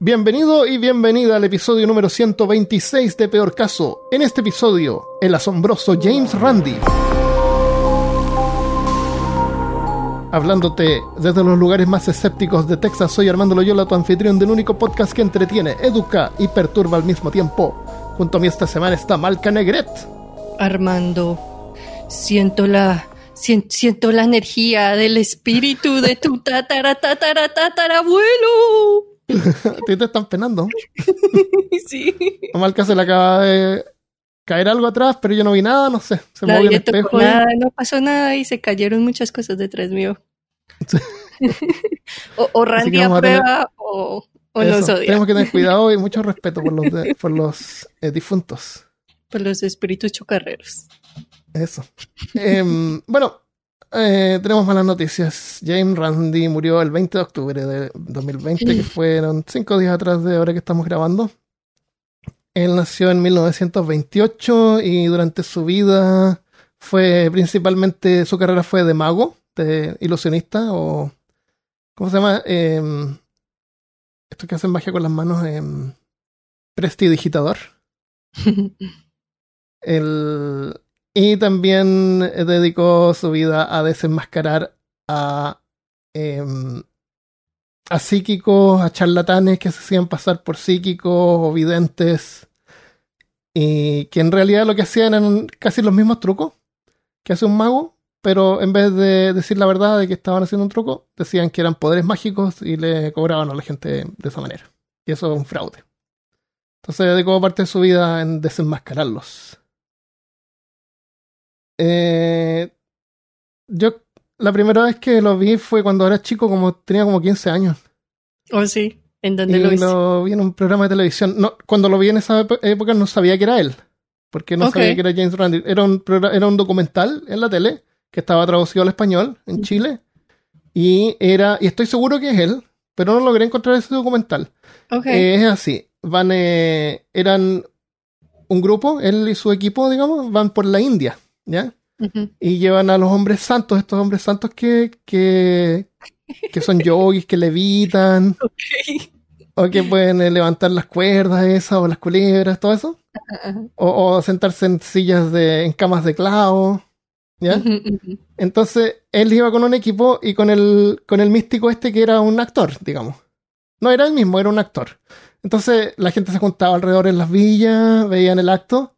Bienvenido y bienvenida al episodio número 126 de Peor Caso. En este episodio, el asombroso James Randi. Hablándote desde los lugares más escépticos de Texas, soy Armando Loyola, tu anfitrión del único podcast que entretiene, educa y perturba al mismo tiempo. Junto a mí esta semana está Malca Negret. Armando, siento la energía del espíritu de tu tatarabuelo. Te están penando. Sí. Malca se le acaba de caer algo atrás, pero yo no vi nada, no sé. Se movió el espejo. Nada, no pasó nada y se cayeron muchas cosas detrás mío. Sí. o Randy aprueba o nos odia. Tenemos que tener cuidado y mucho respeto por los difuntos. Por los espíritus chocarreros. Eso. Bueno. Tenemos malas noticias. James Randi murió el 20 de octubre de 2020, que fueron 5 días atrás de ahora que estamos grabando. Él nació en 1928 y durante su vida fue principalmente, su carrera fue de mago, de ilusionista o... ¿Cómo se llama? Estos que hacen magia con las manos, prestidigitador. Y también dedicó su vida a desenmascarar a psíquicos, a charlatanes que se hacían pasar por psíquicos o videntes, y que en realidad lo que hacían eran casi los mismos trucos que hace un mago, pero en vez de decir la verdad de que estaban haciendo un truco, decían que eran poderes mágicos y le cobraban a la gente de esa manera. Y eso es un fraude. Entonces dedicó parte de su vida en desenmascararlos. Yo la primera vez que lo vi fue cuando era chico, tenía como 15 años. Oh, sí, ¿en dónde lo viste? Lo vi en un programa de televisión. No, cuando lo vi en esa época no sabía que era él, porque no sabía que era James Randi. Era un documental en la tele que estaba traducido al español en Chile, y estoy seguro que es él, pero no logré encontrar ese documental. Es así, eran un grupo, él y su equipo, digamos, van por la India, ¿ya? Uh-huh. Y llevan a los hombres santos, estos hombres santos que son yogis, que levitan, o que pueden levantar las cuerdas esas, o las culebras, todo eso, uh-huh. o sentarse en sillas en camas de clavo, ¿ya? Uh-huh, uh-huh. Entonces, él iba con un equipo y con el místico este que era un actor, digamos. No era el mismo, era un actor. Entonces, la gente se juntaba alrededor en las villas, veían el acto.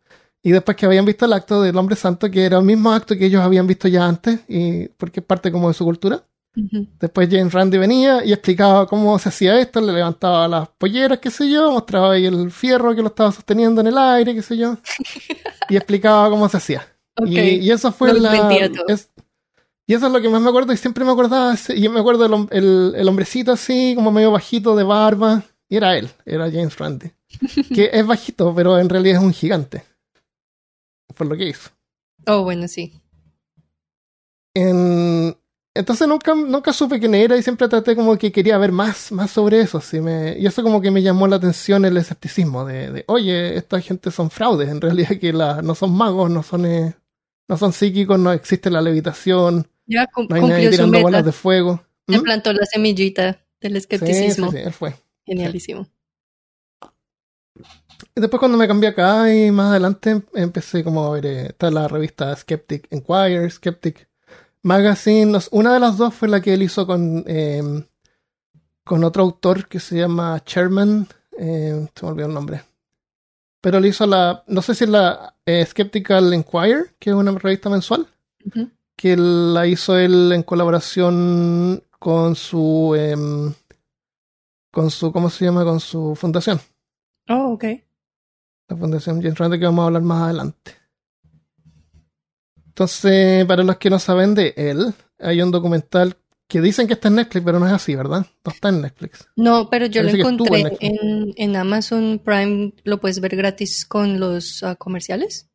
Y después que habían visto el acto del hombre santo, que era el mismo acto que ellos habían visto ya antes, y porque es parte como de su cultura. Uh-huh. Después James Randi venía y explicaba cómo se hacía esto, le levantaba las polleras, qué sé yo, mostraba ahí el fierro que lo estaba sosteniendo en el aire, qué sé yo, y explicaba cómo se hacía. Okay. Y eso fue y eso es lo que más me acuerdo, y siempre me acordaba, y me acuerdo el hombrecito así, como medio bajito de barba, y era él, era James Randi, que es bajito, pero en realidad es un gigante. Por lo que hizo. Oh, bueno, sí. Entonces nunca supe quién era y siempre traté como que quería ver más sobre eso. Y eso como que me llamó la atención el escepticismo de oye, esta gente son fraudes, en realidad que no son magos, no son psíquicos, no existe la levitación, ya no hay nadie tirando bolas de fuego. Se plantó la semillita del escepticismo. Sí, él fue. Genialísimo. Sí. Después cuando me cambié acá y más adelante empecé como a ver, está la revista Skeptic Enquirer, Skeptic Magazine. Una de las dos fue la que él hizo con otro autor que se llama Sherman, se me olvidó el nombre. Pero él hizo no sé si es la Skeptical Enquirer, que es una revista mensual, uh-huh. que la hizo él en colaboración con su ¿cómo se llama? Con su fundación. Oh, ok. La Fundación James Randi, que vamos a hablar más adelante. Entonces, para los que no saben de él, hay un documental que dicen que está en Netflix, pero no es así, ¿verdad? No está en Netflix. No, pero yo lo encontré en Amazon Prime, lo puedes ver gratis con los comerciales.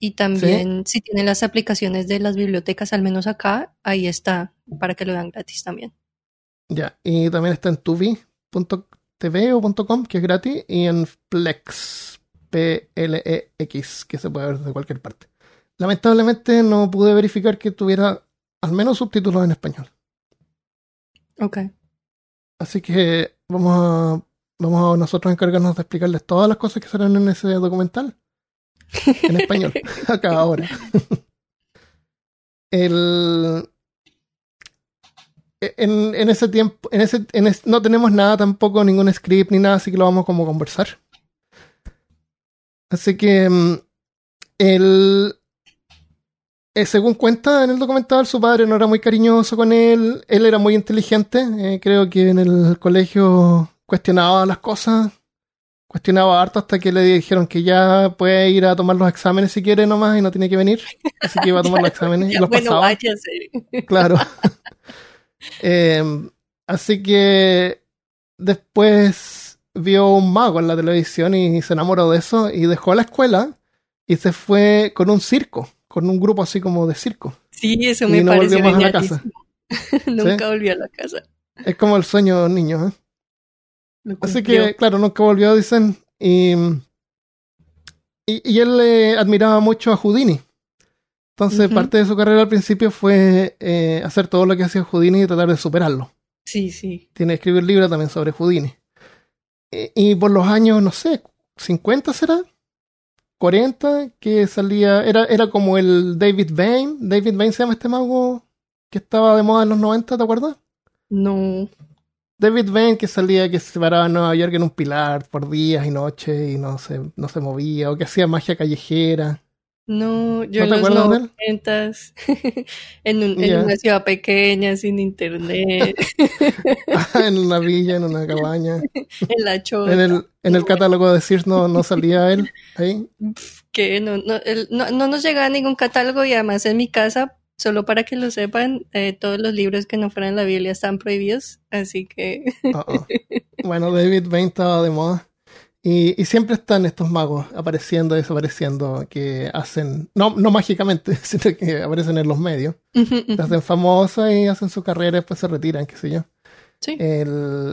Y también, ¿sí? Si tienen las aplicaciones de las bibliotecas, al menos acá, ahí está, para que lo vean gratis también. Ya, y también está en tubi.tv.com, que es gratis, y en Plex, P-L-E-X, que se puede ver desde cualquier parte. Lamentablemente no pude verificar que tuviera al menos subtítulos en español. Ok. Así que vamos vamos a nosotros encargarnos de explicarles todas las cosas que salen en ese documental en español, acá ahora. En ese tiempo, no tenemos nada tampoco, ningún script ni nada, así que lo vamos como a conversar. Así que según cuenta en el documental, su padre no era muy cariñoso con él. Él era muy inteligente, creo que en el colegio cuestionaba las cosas, cuestionaba harto, hasta que le dijeron que ya puede ir a tomar los exámenes si quiere nomás y no tiene que venir, así que iba a tomar los exámenes y los pasaba. Claro. Así que después vio un mago en la televisión y se enamoró de eso y dejó la escuela y se fue con un circo, con un grupo así como de circo. Sí, eso me pareció genialísimo. Y no volvió más a la casa. Nunca, ¿sí?, volvió a la casa. Es como el sueño de los niños, ¿eh? Así que, claro, nunca volvió, dicen. Y él admiraba mucho a Houdini. Entonces, parte de su carrera al principio fue hacer todo lo que hacía Houdini y tratar de superarlo. Sí, sí. Tiene que escribir libros también sobre Houdini. Y por los años, no sé, 50 será, 40, que salía, era como el David Blaine. David Blaine se llama este mago que estaba de moda en los 90, ¿te acuerdas? No. David Blaine, que salía, que se paraba en Nueva York en un pilar por días y noches y no se movía, o que hacía magia callejera. No, yo ¿no en los 90s, en una ciudad pequeña, sin internet. En una villa, en una cabaña. En la chota. En el catálogo de Sears no salía él ahí. Que no nos llegaba ningún catálogo, y además en mi casa, solo para que lo sepan, todos los libros que no fueran la Biblia están prohibidos, así que... Bueno, David Blaine estaba de moda. Y siempre están estos magos apareciendo y desapareciendo, que hacen, no mágicamente, sino que aparecen en los medios. Se hacen famosos y hacen su carrera y después se retiran, qué sé yo. Sí.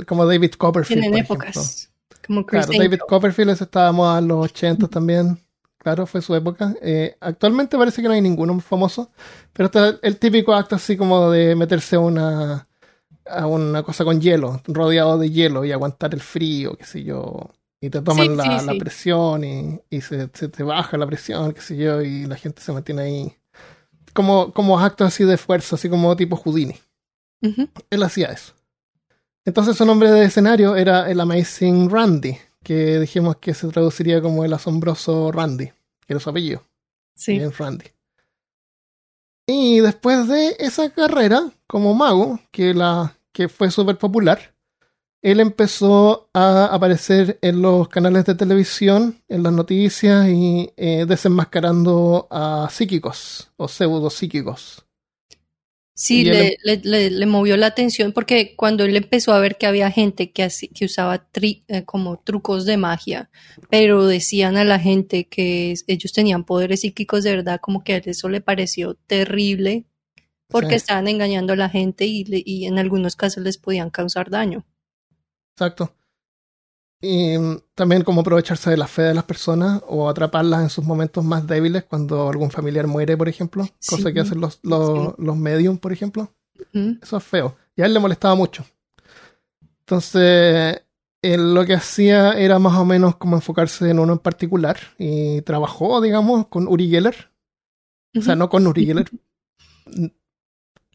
Como David Copperfield. Tienen épocas. Como Christian, claro, David Copperfield estábamos en los 80 también. Claro, fue su época. Actualmente parece que no hay ninguno famoso, pero está el típico acto así como de meterse a una cosa con hielo, rodeado de hielo, y aguantar el frío, qué sé yo. Y te toman la presión y se te baja la presión, qué sé yo, y la gente se mantiene ahí. Como actos así de fuerza, así como tipo Houdini. Él hacía eso. Entonces su nombre de escenario era el Amazing Randi, que dijimos que se traduciría como el asombroso Randi, que era su apellido. Sí. James Randi. Y después de esa carrera como mago, que fue súper popular, él empezó a aparecer en los canales de televisión, en las noticias, y desenmascarando a psíquicos o pseudopsíquicos. Sí, le movió la atención, porque cuando él empezó a ver que había gente que usaba como trucos de magia, pero decían a la gente que ellos tenían poderes psíquicos de verdad, como que a él eso le pareció terrible, porque estaban engañando a la gente y en algunos casos les podían causar daño. Exacto. Y también como aprovecharse de la fe de las personas o atraparlas en sus momentos más débiles, cuando algún familiar muere, por ejemplo. Sí. Cosa que hacen los medium, por ejemplo. Eso es feo. Y a él le molestaba mucho. Entonces, él lo que hacía era más o menos como enfocarse en uno en particular. Y trabajó, digamos, con Uri Geller. O sea, no con Uri Geller.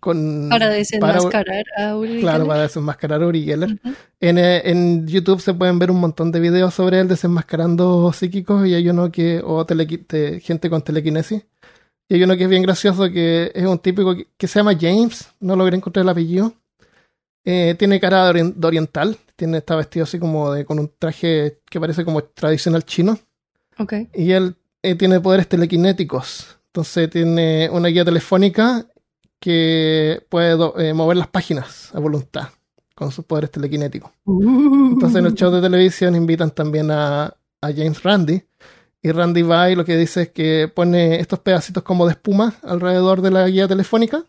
Para desenmascarar a Uri Geller. Claro, para desenmascarar a Uri Geller. En YouTube se pueden ver un montón de videos sobre él desenmascarando psíquicos, y hay uno que, gente con telequinesis, y hay uno que es bien gracioso, que es un típico que se llama James, no logré encontrar el apellido. Tiene cara de oriental, está vestido así como con un traje que parece como tradicional chino. Okay. Y él tiene poderes telequinéticos, entonces tiene una guía telefónica que puede mover las páginas a voluntad con sus poderes telequinéticos. Entonces en el show de televisión invitan también a James Randi, y Randi va y lo que dice es que pone estos pedacitos como de espuma alrededor de la guía telefónica,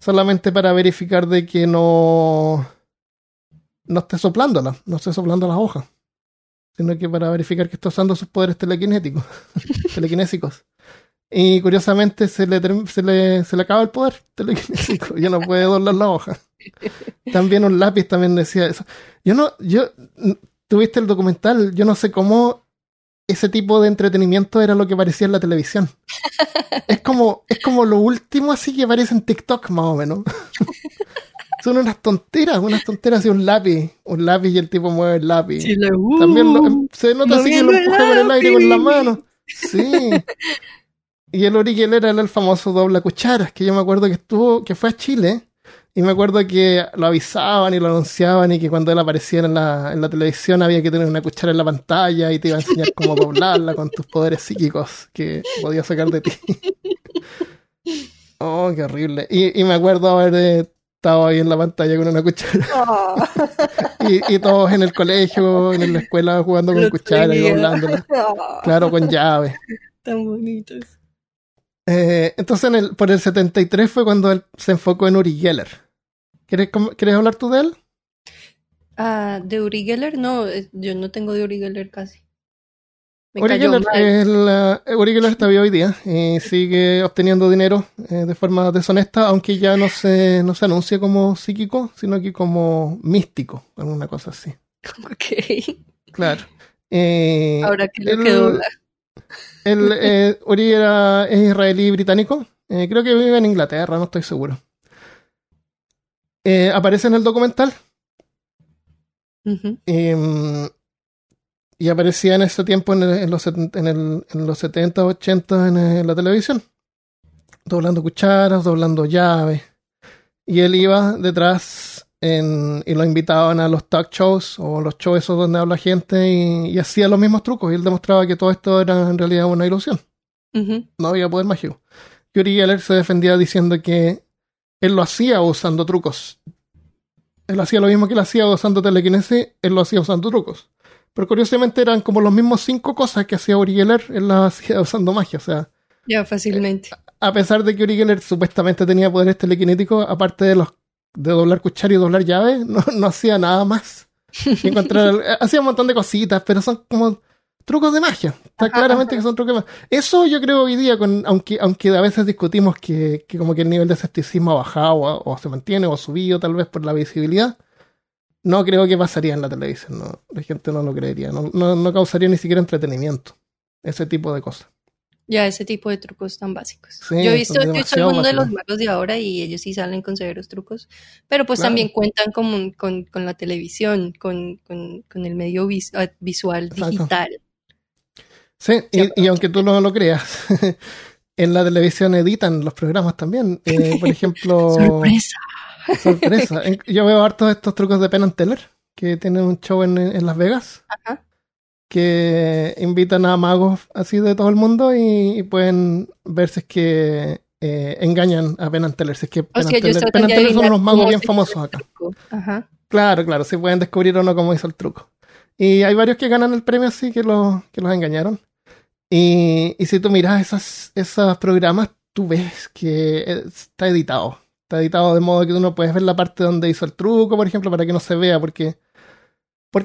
solamente para verificar de que no esté soplándola, no esté soplando las hojas, sino que para verificar que está usando sus poderes telequinéticos telequinésicos. Y curiosamente se le acaba el poder telequinésico, ya no puede doblar la hoja. También un lápiz también decía eso. Yo tuviste el documental, yo no sé cómo ese tipo de entretenimiento era lo que parecía en la televisión. Es como lo último así que aparece en TikTok, más o menos. Son unas tonteras y un lápiz y el tipo mueve el lápiz. Sí, también se nota así que lo empuja por el aire con la mano. Sí. Y el Uri Geller era el famoso dobla cucharas, que yo me acuerdo que fue a Chile, y me acuerdo que lo avisaban y lo anunciaban, y que cuando él aparecía en la televisión había que tener una cuchara en la pantalla y te iba a enseñar cómo doblarla con tus poderes psíquicos que podías sacar de ti. Oh, qué horrible. Y me acuerdo haber estado ahí en la pantalla con una cuchara. Oh. y todos en el colegio, en la escuela, jugando con cuchara y doblándola. Oh. Claro, con llaves. Tan bonitos. Entonces, por el 73 fue cuando él se enfocó en Uri Geller. ¿Quieres hablar tú de él? ¿De Uri Geller? No, yo no tengo de Uri Geller casi. Uri Geller está vivo hoy día y sigue obteniendo dinero de forma deshonesta, aunque ya no se anuncia como psíquico, sino que como místico, alguna cosa así. Ok. Claro. Ahora que le quedó la... Uri es israelí británico, creo que vive en Inglaterra, no estoy seguro. Aparece en el documental. Uh-huh. Y aparecía en ese tiempo en los 70, 80 en la televisión, doblando cucharas, doblando llaves, y él iba detrás y lo invitaban a los talk shows o los shows esos donde habla gente y hacía los mismos trucos, y él demostraba que todo esto era en realidad una ilusión. Uh-huh. No había poder mágico. Uri Geller se defendía diciendo que él lo hacía usando trucos. Él hacía lo mismo que él hacía usando telequinesis, él lo hacía usando trucos. Pero curiosamente eran como los mismos 5 cosas que hacía Uri Geller, él las hacía usando magia, o sea... Ya, fácilmente. A pesar de que Uri Geller supuestamente tenía poderes telequinéticos, aparte de doblar cuchara y doblar llaves, no hacía nada más. Hacía un montón de cositas, pero son como trucos de magia. Está claramente que son trucos de magia. Eso yo creo hoy día, aunque a veces discutimos que como que el nivel de escepticismo ha bajado o se mantiene o ha subido tal vez por la visibilidad, no creo que pasaría en la televisión. No, la gente no lo creería. No causaría ni siquiera entretenimiento. Ese tipo de cosas. Ya, ese tipo de trucos tan básicos. Sí, yo he visto algunos de los magos de ahora y ellos sí salen con severos trucos, pero pues claro, también cuentan con la televisión, con el medio visual. Exacto. Digital. Sí, y aunque tú no lo creas, en la televisión editan los programas también. Por ejemplo... ¡Sorpresa! Yo veo hartos de estos trucos de Penn and Teller, que tienen un show en Las Vegas. Ajá. Que invitan a magos así de todo el mundo y pueden ver si es que engañan a Penn and Teller. Si es que Penn and Teller son unos magos bien famosos acá. Ajá. Claro, si pueden descubrir o no cómo hizo el truco. Y hay varios que ganan el premio así que los engañaron. Y si tú miras esos programas, tú ves que está editado. Está editado de modo que tú no puedes ver la parte donde hizo el truco, por ejemplo, para que no se vea, porque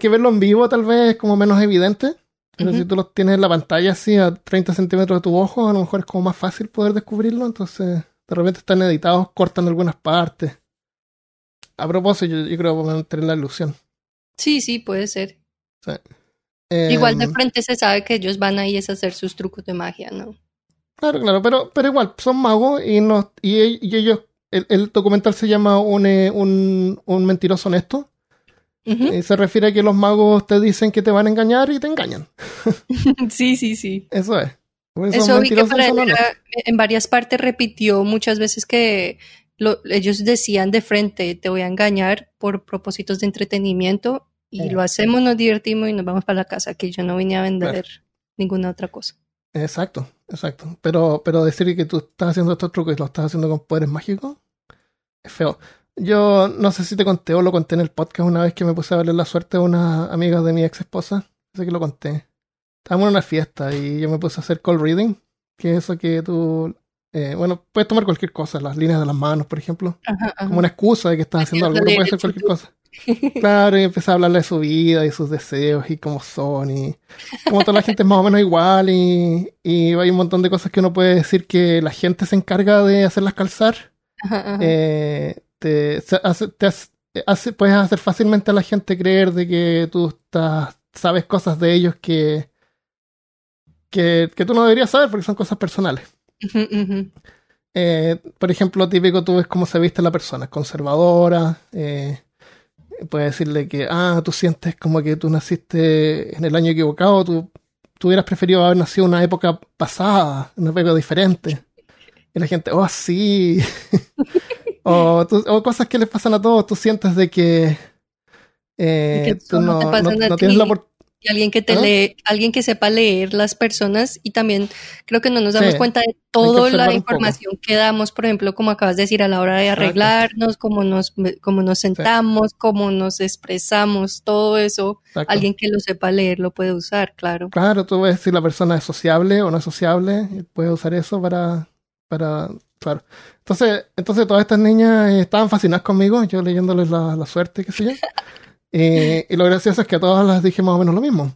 verlo en vivo tal vez es como menos evidente, pero uh-huh, si tú lo tienes en la pantalla así a 30 centímetros de tu ojo, a lo mejor es como más fácil poder descubrirlo. Entonces de repente están editados, cortan algunas partes. A propósito, yo creo que van a tener la ilusión. Sí, puede ser. Sí. Igual de frente se sabe que ellos van ahí a hacer sus trucos de magia, ¿no? Claro, pero igual, son magos y ellos... El documental se llama un mentiroso honesto. Uh-huh. Se refiere a que los magos te dicen que te van a engañar y te engañan. Sí. Eso es. Eso vi que para él en varias partes repitió muchas veces que ellos decían de frente, te voy a engañar por propósitos de entretenimiento y lo hacemos, nos divertimos y nos vamos para la casa, que yo no vine a vender ninguna otra cosa. Exacto. Pero decir que tú estás haciendo estos trucos y lo estás haciendo con poderes mágicos es feo. Yo no sé si te conté o lo conté en el podcast una vez que me puse a darle la suerte a unas amigas de mi ex esposa. Sé que lo conté. Estábamos en una fiesta y yo me puse a hacer cold reading, que es eso que tú... puedes tomar cualquier cosa, las líneas de las manos, por ejemplo. Ajá. Como una excusa de que estás haciendo algo, puedes hacer cualquier cosa. Claro, y empecé a hablarle de su vida y sus deseos y cómo son y como toda la gente es más o menos igual y hay un montón de cosas que uno puede decir que la gente se encarga de hacerlas calzar. Ajá. Te puedes hacer fácilmente a la gente creer de que tú sabes cosas de ellos que tú no deberías saber porque son cosas personales. Uh-huh. Por ejemplo, típico tú ves cómo se viste la persona, conservadora, puedes decirle que tú sientes como que tú naciste en el año equivocado, tú hubieras preferido haber nacido en una época pasada, una época diferente. Y la gente, oh, sí. o cosas que les pasan a todos, tú sientes de que, tú no tienes la oportunidad. Y alguien que te lee, alguien que sepa leer las personas, y también creo que no nos damos cuenta de toda la información que damos, por ejemplo, como acabas de decir, a la hora de arreglarnos, cómo nos sentamos, cómo nos expresamos, todo eso, alguien que lo sepa leer lo puede usar, claro. Claro, tú ves si la persona es sociable o no es sociable, puedes usar eso para claro. Entonces todas estas niñas estaban fascinadas conmigo, yo leyéndoles la suerte, qué sé yo. Y lo gracioso es que a todas las dije más o menos lo mismo.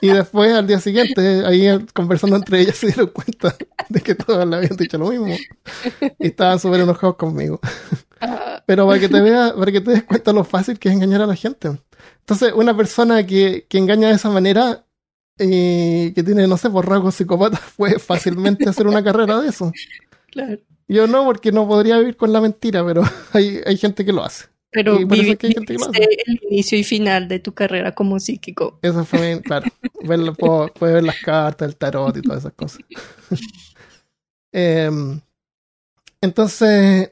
Y después, al día siguiente, ahí conversando entre ellas, se dieron cuenta de que todas le habían dicho lo mismo. Y estaban súper enojados conmigo. Pero para que te des cuenta lo fácil que es engañar a la gente. Entonces, una persona que engaña de esa manera, que tiene, no sé, por rasgos psicópatas, puede fácilmente hacer una carrera de eso. Claro. Yo no, porque no podría vivir con la mentira, pero hay gente que lo hace. Pero viviste el inicio y final de tu carrera como psíquico. Eso fue bien, claro. Puedes ver las cartas, el tarot y todas esas cosas. Entonces,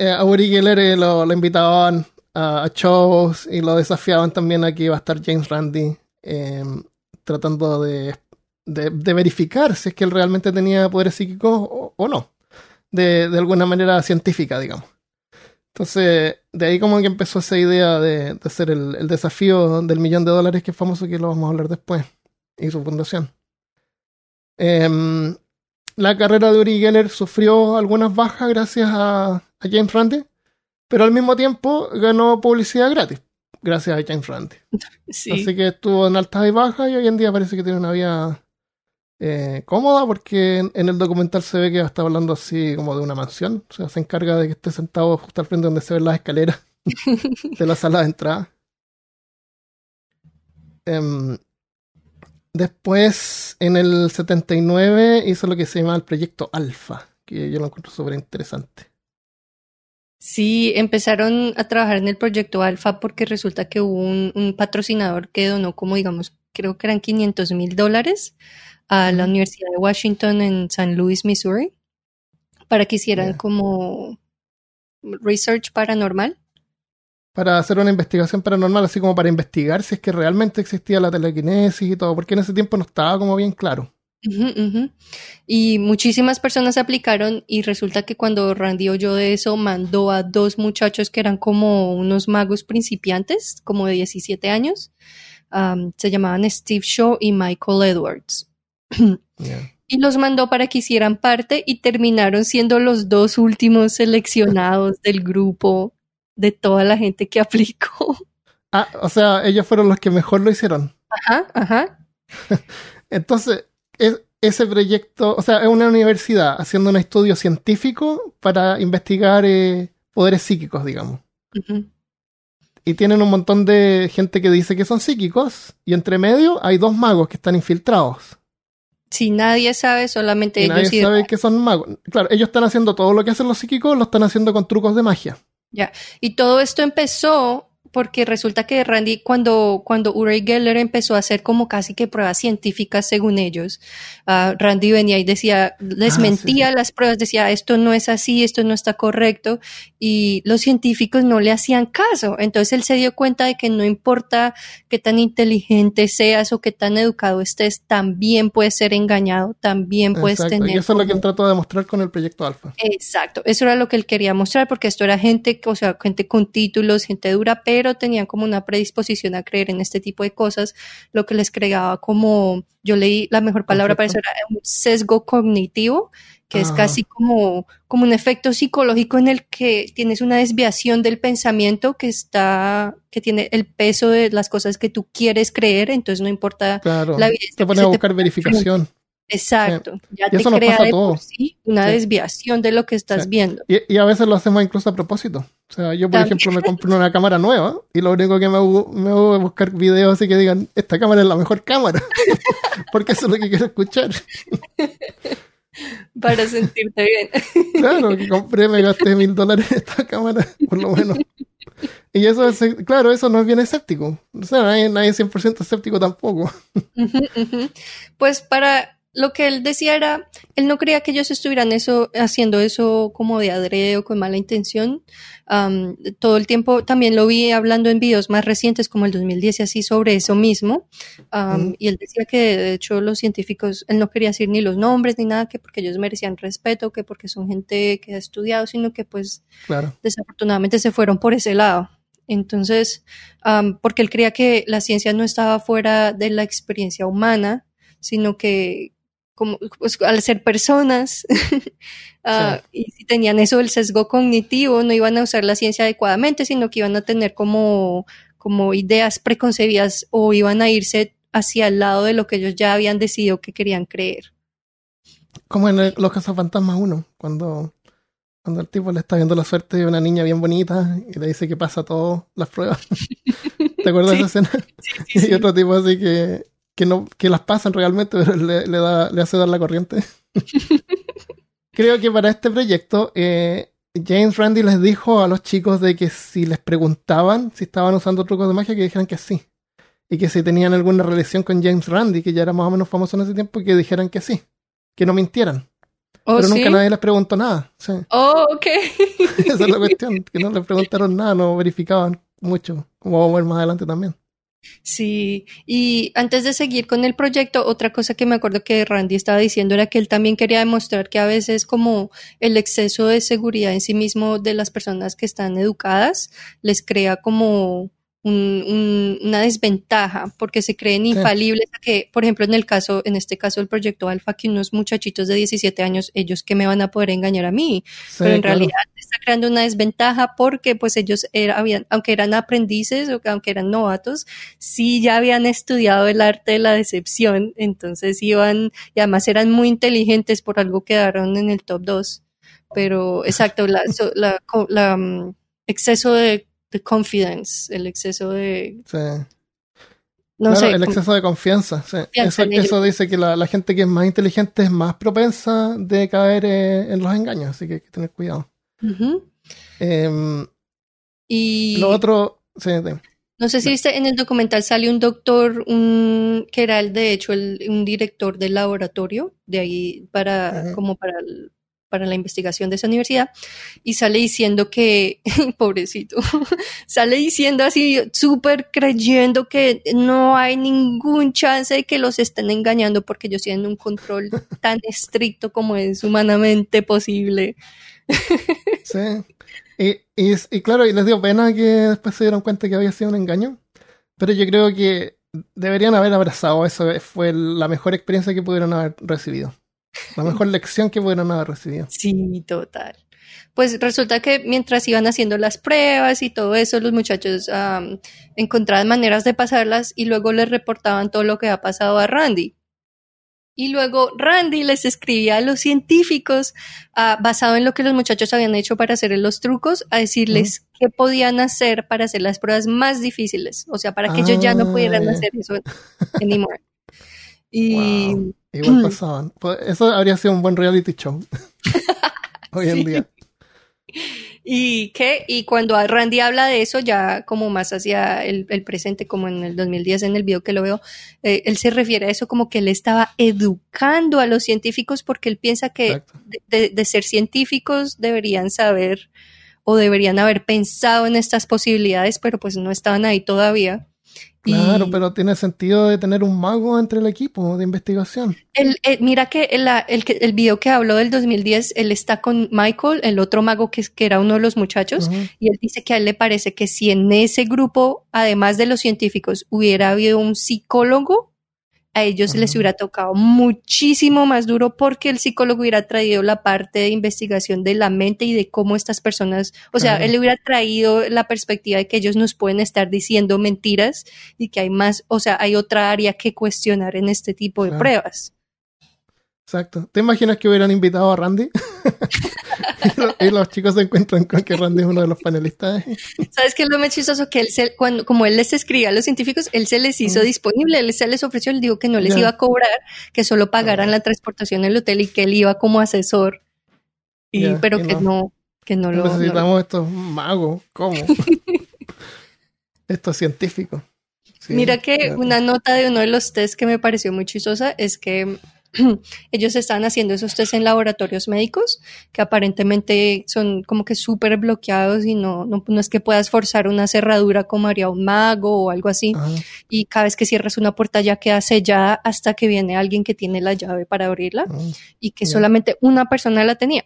a Uri Geller lo invitaban a shows y lo desafiaban también a que iba a estar James Randi tratando de verificar si es que él realmente tenía poderes psíquicos o no. De alguna manera científica, digamos. Entonces, de ahí como que empezó esa idea de hacer el desafío del $1,000,000, que es famoso, que lo vamos a hablar después, y su fundación. La carrera de Uri Geller sufrió algunas bajas gracias a James Randi, pero al mismo tiempo ganó publicidad gratis gracias a James Randi. Sí. Así que estuvo en altas y bajas, y hoy en día parece que tiene una vida cómoda, porque en el documental se ve que está hablando así como de una mansión, o sea, se encarga de que esté sentado justo al frente donde se ven las escaleras de la sala de entrada. Después, en el 79, hizo lo que se llama el Proyecto Alpha, que yo lo encuentro súper interesante. Sí, empezaron a trabajar en el Proyecto Alpha porque resulta que hubo un patrocinador que donó como, digamos, creo que eran $500,000 a la Universidad de Washington en San Luis, Missouri, para que hicieran como research paranormal. Para hacer una investigación paranormal, así como para investigar si es que realmente existía la telequinesis y todo, porque en ese tiempo no estaba como bien claro. Uh-huh, uh-huh. Y muchísimas personas aplicaron, y resulta que cuando Randi oyó de eso, mandó a 2 muchachos que eran como unos magos principiantes, como de 17 años, se llamaban Steve Shaw y Michael Edwards. Y los mandó para que hicieran parte, y terminaron siendo los 2 últimos seleccionados del grupo de toda la gente que aplicó. O sea, ellos fueron los que mejor lo hicieron. Ajá, ajá. Entonces, ese proyecto, o sea, es una universidad haciendo un estudio científico para investigar poderes psíquicos, digamos. Uh-huh. Y tienen un montón de gente que dice que son psíquicos, y entre medio hay 2 magos que están infiltrados. Si nadie sabe, solamente ellos. Nadie sabe que son magos. Claro, ellos están haciendo todo lo que hacen los psíquicos, lo están haciendo con trucos de magia. Ya, y todo esto empezó porque resulta que Randi, cuando Uri Geller empezó a hacer como casi que pruebas científicas según ellos, Randi venía y decía, desmentía las pruebas, decía, esto no es así, esto no está correcto, y los científicos no le hacían caso. Entonces él se dio cuenta de que no importa qué tan inteligente seas o qué tan educado estés, también puedes ser engañado, también puedes tener... Y eso es lo que él trató de demostrar con el Proyecto Alpha. Exacto, eso era lo que él quería mostrar, porque esto era gente, o sea, gente con títulos, gente dura, pero tenían como una predisposición a creer en este tipo de cosas, lo que les creaba como, yo leí la mejor palabra para eso, era un sesgo cognitivo, que es casi como un efecto psicológico en el que tienes una desviación del pensamiento que tiene el peso de las cosas que tú quieres creer, entonces no importa la evidencia. Te pones a buscar verificación. Exacto, ya te crea de por sí una desviación de lo que estás viendo. Y a veces lo hacemos incluso a propósito. O sea, yo por ejemplo me compro una cámara nueva y lo único que me hago es buscar videos así que digan, esta cámara es la mejor cámara, porque eso es lo que quiero escuchar. Para sentirte bien. Claro, que compré, me gasté $1,000 en esta cámara, por lo menos. Y eso es, claro, eso no es bien escéptico. O sea, nadie es 100% escéptico tampoco. Pues para lo que él decía era, él no creía que ellos estuvieran haciendo eso como de adrede o con mala intención. Todo el tiempo también lo vi hablando en videos más recientes como el 2010 y así sobre eso mismo. Y él decía que de hecho los científicos, él no quería decir ni los nombres ni nada, que porque ellos merecían respeto, que porque son gente que ha estudiado, sino que pues desafortunadamente se fueron por ese lado. Entonces, porque él creía que la ciencia no estaba fuera de la experiencia humana, sino que como, pues, al ser personas y si tenían eso del sesgo cognitivo, no iban a usar la ciencia adecuadamente, sino que iban a tener como ideas preconcebidas o iban a irse hacia el lado de lo que ellos ya habían decidido que querían creer. Como en Los Cazafantasmas 1, cuando el tipo le está viendo la suerte de una niña bien bonita y le dice que pasa todas las pruebas. ¿Te acuerdas de esa escena? Sí. Y otro tipo así que las pasan realmente, pero le hace dar la corriente. Creo que para este proyecto, James Randi les dijo a los chicos de que si les preguntaban si estaban usando trucos de magia, que dijeran que sí. Y que si tenían alguna relación con James Randi, que ya era más o menos famoso en ese tiempo, que dijeran que sí. Que no mintieran. Pero nunca nadie les preguntó nada. Sí. Oh, ok. Esa es la cuestión, que no les preguntaron nada, no verificaban mucho, como vamos a ver más adelante también. Sí, y antes de seguir con el proyecto, otra cosa que me acuerdo que Randi estaba diciendo era que él también quería demostrar que a veces como el exceso de seguridad en sí mismo de las personas que están educadas les crea como una desventaja, porque se creen infalibles, que, por ejemplo, en este caso del Proyecto Alpha, que unos muchachitos de 17 años, ellos que me van a poder engañar a mí, pero en realidad está creando una desventaja porque pues ellos aunque eran aprendices o aunque eran novatos, sí ya habían estudiado el arte de la decepción, entonces y además eran muy inteligentes, por algo quedaron en el top 2, pero exacto, exceso de confidence, el exceso de... Sí. No claro, sé, el exceso de confianza. Sí. Eso dice que la gente que es más inteligente es más propensa de caer en los engaños, así que hay que tener cuidado. Uh-huh. Y lo otro... Sí, no sé si viste, en el documental salió un doctor, que era un director del laboratorio, de ahí para la investigación de esa universidad, y sale diciendo que, pobrecito, sale diciendo así, súper creyendo que no hay ningún chance de que los estén engañando porque ellos tienen un control tan estricto como es humanamente posible. Sí, y claro, y les dio pena que después se dieron cuenta que había sido un engaño, pero yo creo que deberían haber abrazado eso, fue la mejor experiencia que pudieron haber recibido. La mejor lección que pudieron haber recibido. Sí, total. Pues resulta que mientras iban haciendo las pruebas y todo eso, los muchachos encontraban maneras de pasarlas y luego les reportaban todo lo que había pasado a Randi. Y luego Randi les escribía a los científicos, basado en lo que los muchachos habían hecho para hacer los trucos, a decirles qué podían hacer para hacer las pruebas más difíciles. O sea, para que ellos ya no pudieran hacer eso anymore. Y... Wow. Igual pasaban. Eso habría sido un buen reality show. Hoy en día. Y cuando Randi habla de eso, ya como más hacia el presente, como en el 2010, en el video que lo veo, él se refiere a eso como que él estaba educando a los científicos porque él piensa que de ser científicos deberían saber o deberían haber pensado en estas posibilidades, pero pues no estaban ahí todavía. Claro, pero tiene sentido de tener un mago entre el equipo de investigación. Mira que el video que habló del 2010, él está con Michael, el otro mago que era uno de los muchachos, y él dice que a él le parece que si en ese grupo, además de los científicos, hubiera habido un psicólogo, a ellos les hubiera tocado muchísimo más duro porque el psicólogo hubiera traído la parte de investigación de la mente y de cómo estas personas, o sea, él hubiera traído la perspectiva de que ellos nos pueden estar diciendo mentiras y que hay más, o sea, hay otra área que cuestionar en este tipo de pruebas. Exacto. ¿Te imaginas que hubieran invitado a Randy? Y los chicos se encuentran con que Randy es uno de los panelistas. ¿Sabes qué es lo más chistoso? Que él como él les escribía a los científicos, él se les hizo disponible, él se les ofreció, él dijo que no les iba a cobrar, que solo pagaran la transportación en el hotel y que él iba como asesor, pero que no lo... Necesitamos estos magos, ¿cómo? Estos científicos. Sí, mira que una nota de uno de los tests que me pareció muy chistosa es que ellos estaban haciendo esos test en laboratorios médicos que aparentemente son como que súper bloqueados y no es que puedas forzar una cerradura como haría un mago o algo así. Ajá. Y cada vez que cierras una puerta ya queda sellada hasta que viene alguien que tiene la llave para abrirla. Ajá. Y que solamente una persona la tenía.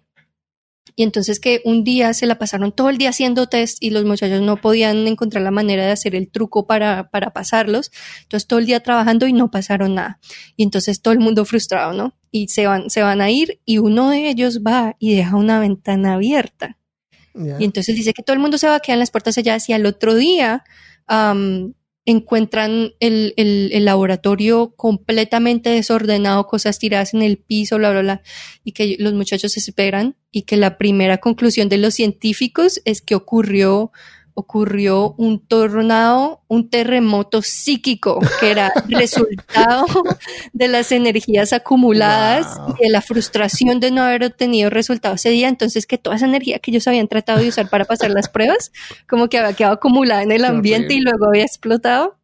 Y entonces que un día se la pasaron todo el día haciendo test y los muchachos no podían encontrar la manera de hacer el truco para pasarlos. Entonces todo el día trabajando y no pasaron nada. Y entonces todo el mundo frustrado, ¿no? Y se van a ir y uno de ellos va y deja una ventana abierta. Yeah. Y entonces dice que todo el mundo se va a quedar en las puertas selladas y al otro día encuentran el laboratorio completamente desordenado, cosas tiradas en el piso, bla, bla, bla, y que los muchachos se esperan y que la primera conclusión de los científicos es que ocurrió un tornado, un terremoto psíquico que era resultado de las energías acumuladas y de la frustración de no haber obtenido resultados ese día, entonces que toda esa energía que ellos habían tratado de usar para pasar las pruebas como que había quedado acumulada en el ambiente y luego había explotado.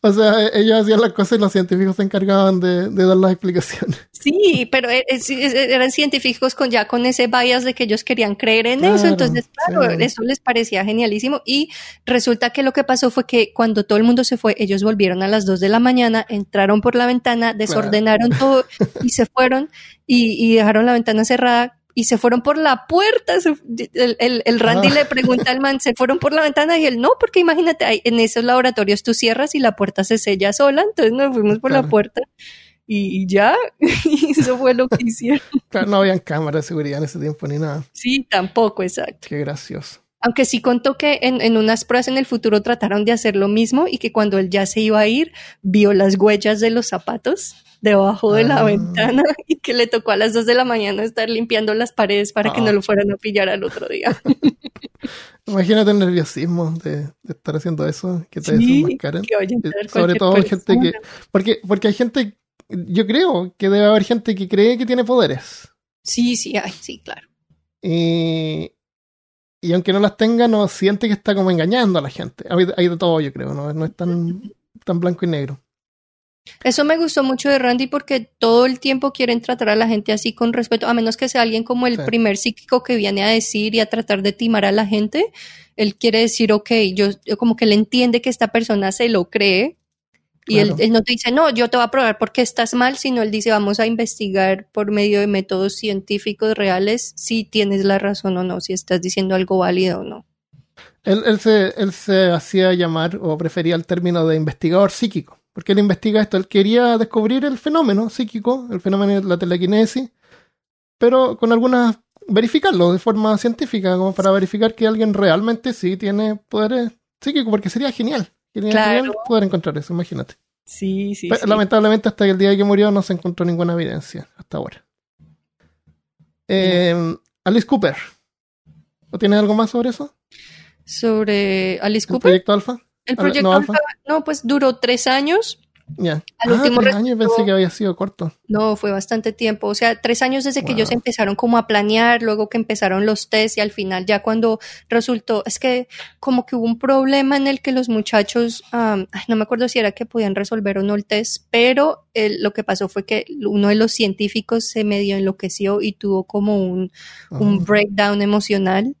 O sea, ellos hacían las cosas y los científicos se encargaban de dar las explicaciones. Sí, pero eran científicos con ese bias de que ellos querían creer en eso, entonces eso les parecía genialísimo y resulta que lo que pasó fue que cuando todo el mundo se fue, ellos volvieron a las 2 de la mañana, entraron por la ventana, desordenaron todo y se fueron y dejaron la ventana cerrada. Y se fueron por la puerta. El Randy le pregunta al man, ¿se fueron por la ventana? Y él, no, porque imagínate, en esos laboratorios tú cierras y la puerta se sella sola, entonces nos fuimos por la puerta y ya, y eso fue lo que hicieron. Claro, no habían cámaras de seguridad en ese tiempo ni nada. Sí, tampoco, exacto. Qué gracioso. Aunque sí contó que en unas pruebas en el futuro trataron de hacer lo mismo y que cuando él ya se iba a ir, vio las huellas de los zapatos debajo de la ventana y que le tocó a las 2 de la mañana estar limpiando las paredes para que no lo fueran a pillar al otro día. Imagínate el nerviosismo de estar haciendo eso, que te desenmascaren. Sobre todo gente que... Porque hay gente, yo creo que debe haber gente que cree que tiene poderes. Sí, hay, sí, claro. Y aunque no las tenga, no siente que está como engañando a la gente. Hay de todo, yo creo, no es tan blanco y negro. Eso me gustó mucho de Randy porque todo el tiempo quieren tratar a la gente así con respeto, a menos que sea alguien como el primer psíquico que viene a decir y a tratar de timar a la gente. Él quiere decir, yo como que él entiende que esta persona se lo cree. Y él no te dice, no, yo te voy a probar porque estás mal, sino él dice, vamos a investigar por medio de métodos científicos reales si tienes la razón o no, si estás diciendo algo válido o no. Él se hacía llamar o prefería el término de investigador psíquico, porque él investiga esto, él quería descubrir el fenómeno psíquico, el fenómeno de la telequinesis, pero con algunas, verificarlo de forma científica, como para verificar que alguien realmente sí tiene poderes psíquicos, porque sería genial. Claro. Poder encontrar eso, imagínate. Sí. Pero, lamentablemente hasta el día que murió no se encontró ninguna evidencia hasta ahora. Alice Cooper. ¿O tienes algo más sobre eso? ¿Sobre Alice Cooper? ¿El proyecto Alpha? El proyecto Alpha, no, pues duró 3 años. Ya. Último 3 años pensé que había sido corto. No, fue bastante tiempo. O sea, 3 años desde que ellos empezaron como a planear, luego que empezaron los test y al final ya cuando resultó, es que como que hubo un problema en el que los muchachos, no me acuerdo si era que podían resolver o no el test, pero lo que pasó fue que uno de los científicos se medio enloqueció y tuvo como un breakdown emocional.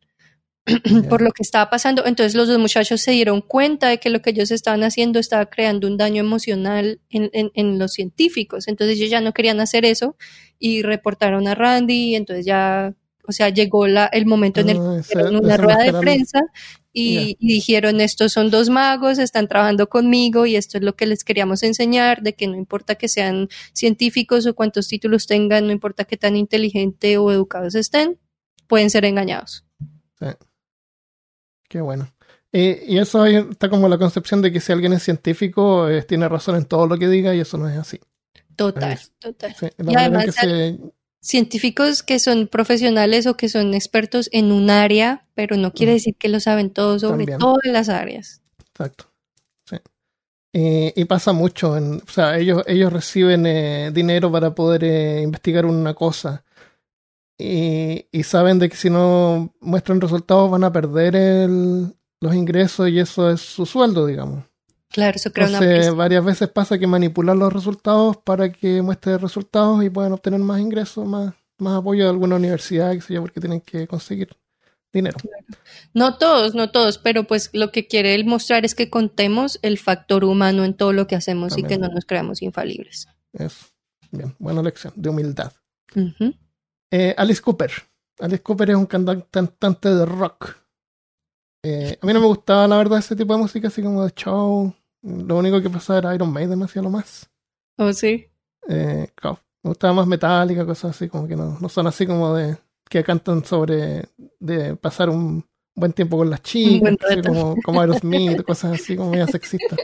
Por lo que estaba pasando, entonces los dos muchachos se dieron cuenta de que lo que ellos estaban haciendo estaba creando un daño emocional en los científicos, entonces ellos ya no querían hacer eso y reportaron a Randy y entonces ya, o sea, llegó el momento en el que hicieron una rueda de prensa y dijeron, estos son 2 magos, están trabajando conmigo y esto es lo que les queríamos enseñar, de que no importa que sean científicos o cuántos títulos tengan, no importa qué tan inteligente o educados estén, pueden ser engañados. Sí. Qué bueno. Y eso está como la concepción de que si alguien es científico, tiene razón en todo lo que diga y eso no es así. Total, total. Sí, y además, científicos que son profesionales o que son expertos en un área, pero no quiere decir que lo saben todo sobre todas las áreas. Exacto. Sí. Y pasa mucho. O sea, ellos reciben dinero para poder investigar una cosa. Y saben de que si no muestran resultados van a perder los ingresos y eso es su sueldo, digamos. Claro, eso crea una presión. Varias veces pasa que manipulan los resultados para que muestren resultados y puedan obtener más ingresos, más apoyo de alguna universidad, que sea, porque tienen que conseguir dinero. Claro. No todos, pero pues lo que quiere él mostrar es que contemos el factor humano en todo lo que hacemos también, y que no nos creamos infalibles. Eso. Bien, buena lección de humildad. Uh-huh. Alice Cooper. Alice Cooper es un cantante de rock. A mí no me gustaba, la verdad, ese tipo de música, así como de show. Lo único que pasaba era Iron Maiden, me hacía lo más. ¿Oh, sí? Claro, me gustaba más Metallica, cosas así, como que no son así como de que cantan sobre de pasar un buen tiempo con las chicas, así como Aerosmith, cosas así como medio sexistas.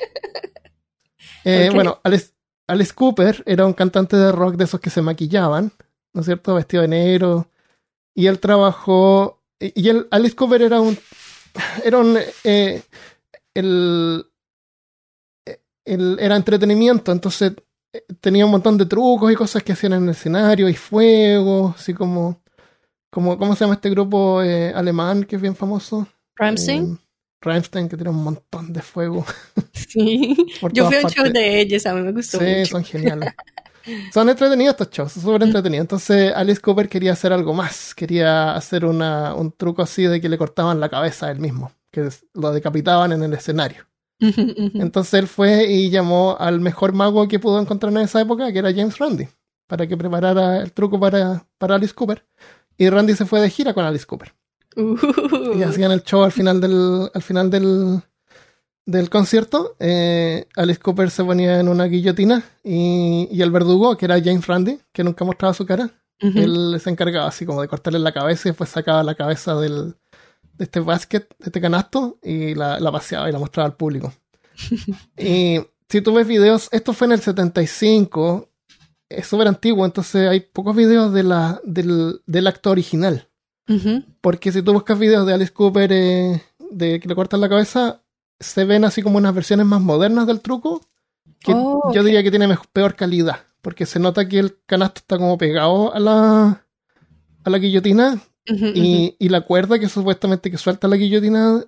Okay. Bueno, Alice Cooper era un cantante de rock de esos que se maquillaban, ¿no es cierto? Vestido de negro. Y él trabajó... Alice Cooper era un... Era entretenimiento, entonces tenía un montón de trucos y cosas que hacían en el escenario, y fuego, así como ¿cómo se llama este grupo alemán que es bien famoso? Rammstein. Rammstein, que tiene un montón de fuego. Sí, yo fui a un show de ellos, a mí me gustó mucho. Sí, son geniales. Son entretenidos estos shows, son súper entretenidos. Entonces Alice Cooper quería hacer algo más. Quería hacer un truco así de que le cortaban la cabeza a él mismo, que lo decapitaban en el escenario. Entonces él fue y llamó al mejor mago que pudo encontrar en esa época, que era James Randi, para que preparara el truco para Alice Cooper. Y Randi se fue de gira con Alice Cooper. Y hacían el show al final del concierto. Alice Cooper se ponía en una guillotina y el verdugo, que era James Randi, que nunca mostraba su cara, él se encargaba así como de cortarle la cabeza y después sacaba la cabeza de este basket, de este canasto, y la paseaba y la mostraba al público. Y si tú ves videos, esto fue en el 75, es súper antiguo, entonces hay pocos videos del acto original. Porque si tú buscas videos de Alice Cooper de que le cortan la cabeza, se ven así como unas versiones más modernas del truco, que yo diría que tiene peor calidad, porque se nota que el canasto está como pegado a la guillotina, y la cuerda que supuestamente que suelta la guillotina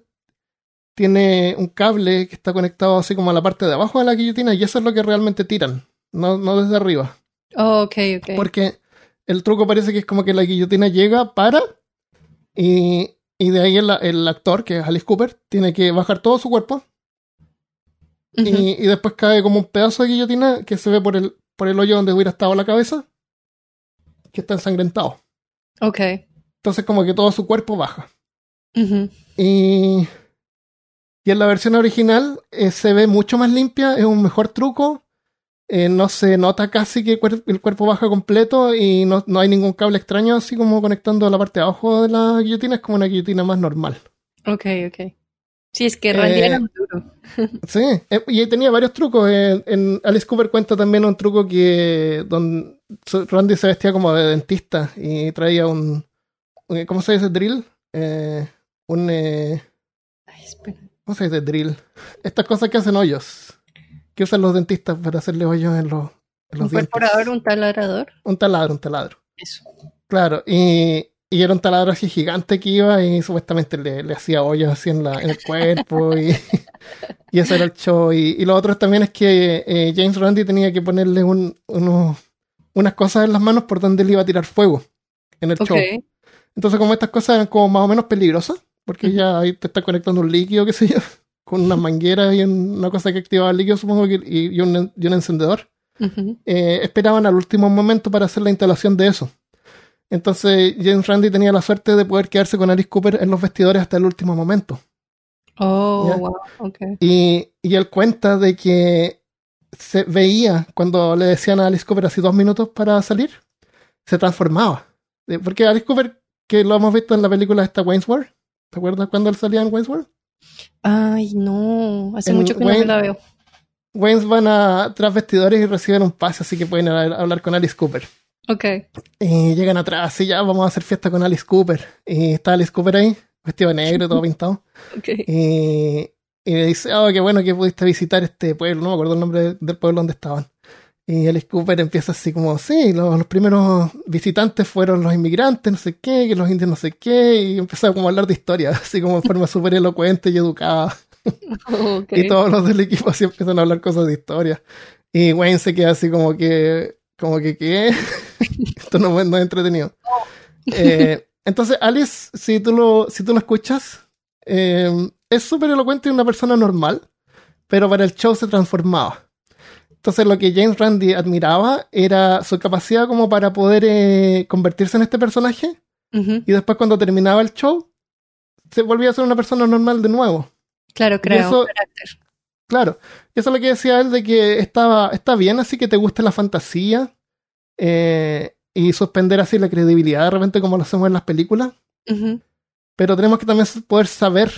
tiene un cable que está conectado así como a la parte de abajo de la guillotina, y eso es lo que realmente tiran, no desde arriba. Okay. Porque el truco parece que es como que la guillotina llega, para, y de ahí el actor, que es Alice Cooper, tiene que bajar todo su cuerpo. Y después cae como un pedazo de guillotina que se ve por el hoyo donde hubiera estado la cabeza, que está ensangrentado. Ok. Entonces como que todo su cuerpo baja. Y en la versión original se ve mucho más limpia, es un mejor truco. No se nota casi que el cuerpo baja completo y no hay ningún cable extraño así como conectando a la parte de abajo de la guillotina, es como una guillotina más normal. Ok. Sí, es que Randy era duro. Sí, y tenía varios trucos. En Alice Cooper cuenta también un truco que donde Randy se vestía como de dentista y traía un... ¿Cómo se dice? ¿Drill? Ay, espera. ¿Cómo se dice? ¿Drill? Estas cosas que hacen hoyos, que usan los dentistas para hacerle hoyos en los dientes. ¿Un perforador, un taladrador? Un taladro. Eso. Claro, y era un taladro así gigante que iba y supuestamente le hacía hoyos así en el cuerpo y eso era el show. Y lo otro también es que James Randi tenía que ponerle unas cosas en las manos por donde él iba a tirar fuego en el show. Entonces como estas cosas eran como más o menos peligrosas, porque ya ahí te está conectando un líquido, qué sé yo, con unas mangueras y una cosa que activaba el líquido, supongo que, y un encendedor. Esperaban al último momento para hacer la instalación de eso. Entonces James Randi tenía la suerte de poder quedarse con Alice Cooper en los vestidores hasta el último momento. Y él cuenta de que se veía cuando le decían a Alice Cooper así 2 minutos para salir, se transformaba. Porque Alice Cooper, que lo hemos visto en la película esta Wayne's World, ¿te acuerdas cuando él salía en Wayne's World? Ay, no, hace mucho que no me la veo. Waynes van a tras vestidores y reciben un pase, así que pueden hablar con Alice Cooper. Ok. Y llegan atrás y ya vamos a hacer fiesta con Alice Cooper. Y está Alice Cooper ahí, vestido negro, todo pintado. Ok. Y le dice, oh, qué bueno que pudiste visitar este pueblo. No me acuerdo el nombre del pueblo donde estaban. Y Alice Cooper empieza así como, sí, los primeros visitantes fueron los inmigrantes, no sé qué, que los indios no sé qué, y empezaba como a hablar de historia, así como en forma súper elocuente y educada. Okay. Y todos los del equipo así empiezan a hablar cosas de historia. Y Wayne se queda así como que ¿qué? Esto no es entretenido. Entonces, Alice, si tú lo escuchas, es súper elocuente y una persona normal, pero para el show se transformaba. Entonces lo que James Randi admiraba era su capacidad como para poder convertirse en este personaje. Uh-huh. Y después cuando terminaba el show, se volvía a ser una persona normal de nuevo. Claro, creo. Claro. Eso es lo que decía él, de que está bien así que te gusta la fantasía y suspender así la credibilidad de repente como lo hacemos en las películas. Uh-huh. Pero tenemos que también poder saber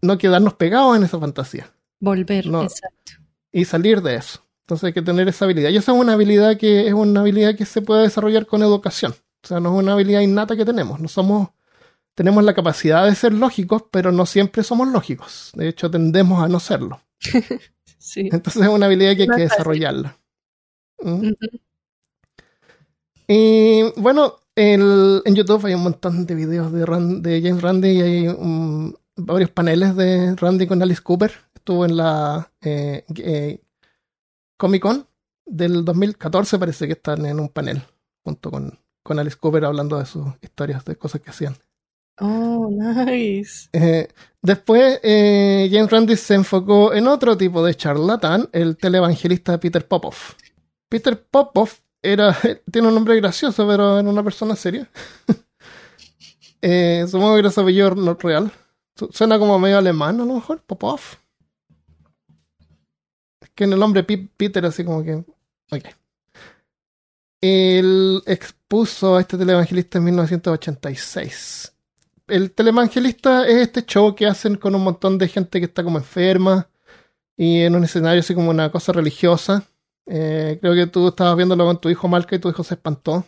no quedarnos pegados en esa fantasía. Volver, no, exacto. Y salir de eso. Entonces hay que tener esa habilidad. Y esa es una habilidad que se puede desarrollar con educación. O sea, no es una habilidad innata que tenemos. Tenemos la capacidad de ser lógicos, pero no siempre somos lógicos. De hecho, tendemos a no serlo. Sí. Entonces es una habilidad que hay que desarrollarla. ¿Mm? Uh-huh. Y bueno, en YouTube hay un montón de videos de James Randi y hay varios paneles de Randi con Alice Cooper. Estuvo en la Comic Con del 2014, parece que están en un panel junto con Alice Cooper hablando de sus historias, de cosas que hacían. Oh, nice. Después James Randi se enfocó en otro tipo de charlatán, el televangelista Peter Popoff. Peter Popoff tiene un nombre gracioso, pero era una persona seria. Supongo que era su apellido no real. Suena como medio alemán a lo mejor, Popoff. Que en el nombre Peter, así como que... Ok. Él expuso a este televangelista en 1986. El televangelista es este show que hacen con un montón de gente que está como enferma y en un escenario así como una cosa religiosa. Creo que tú estabas viéndolo con tu hijo Malca y tu hijo se espantó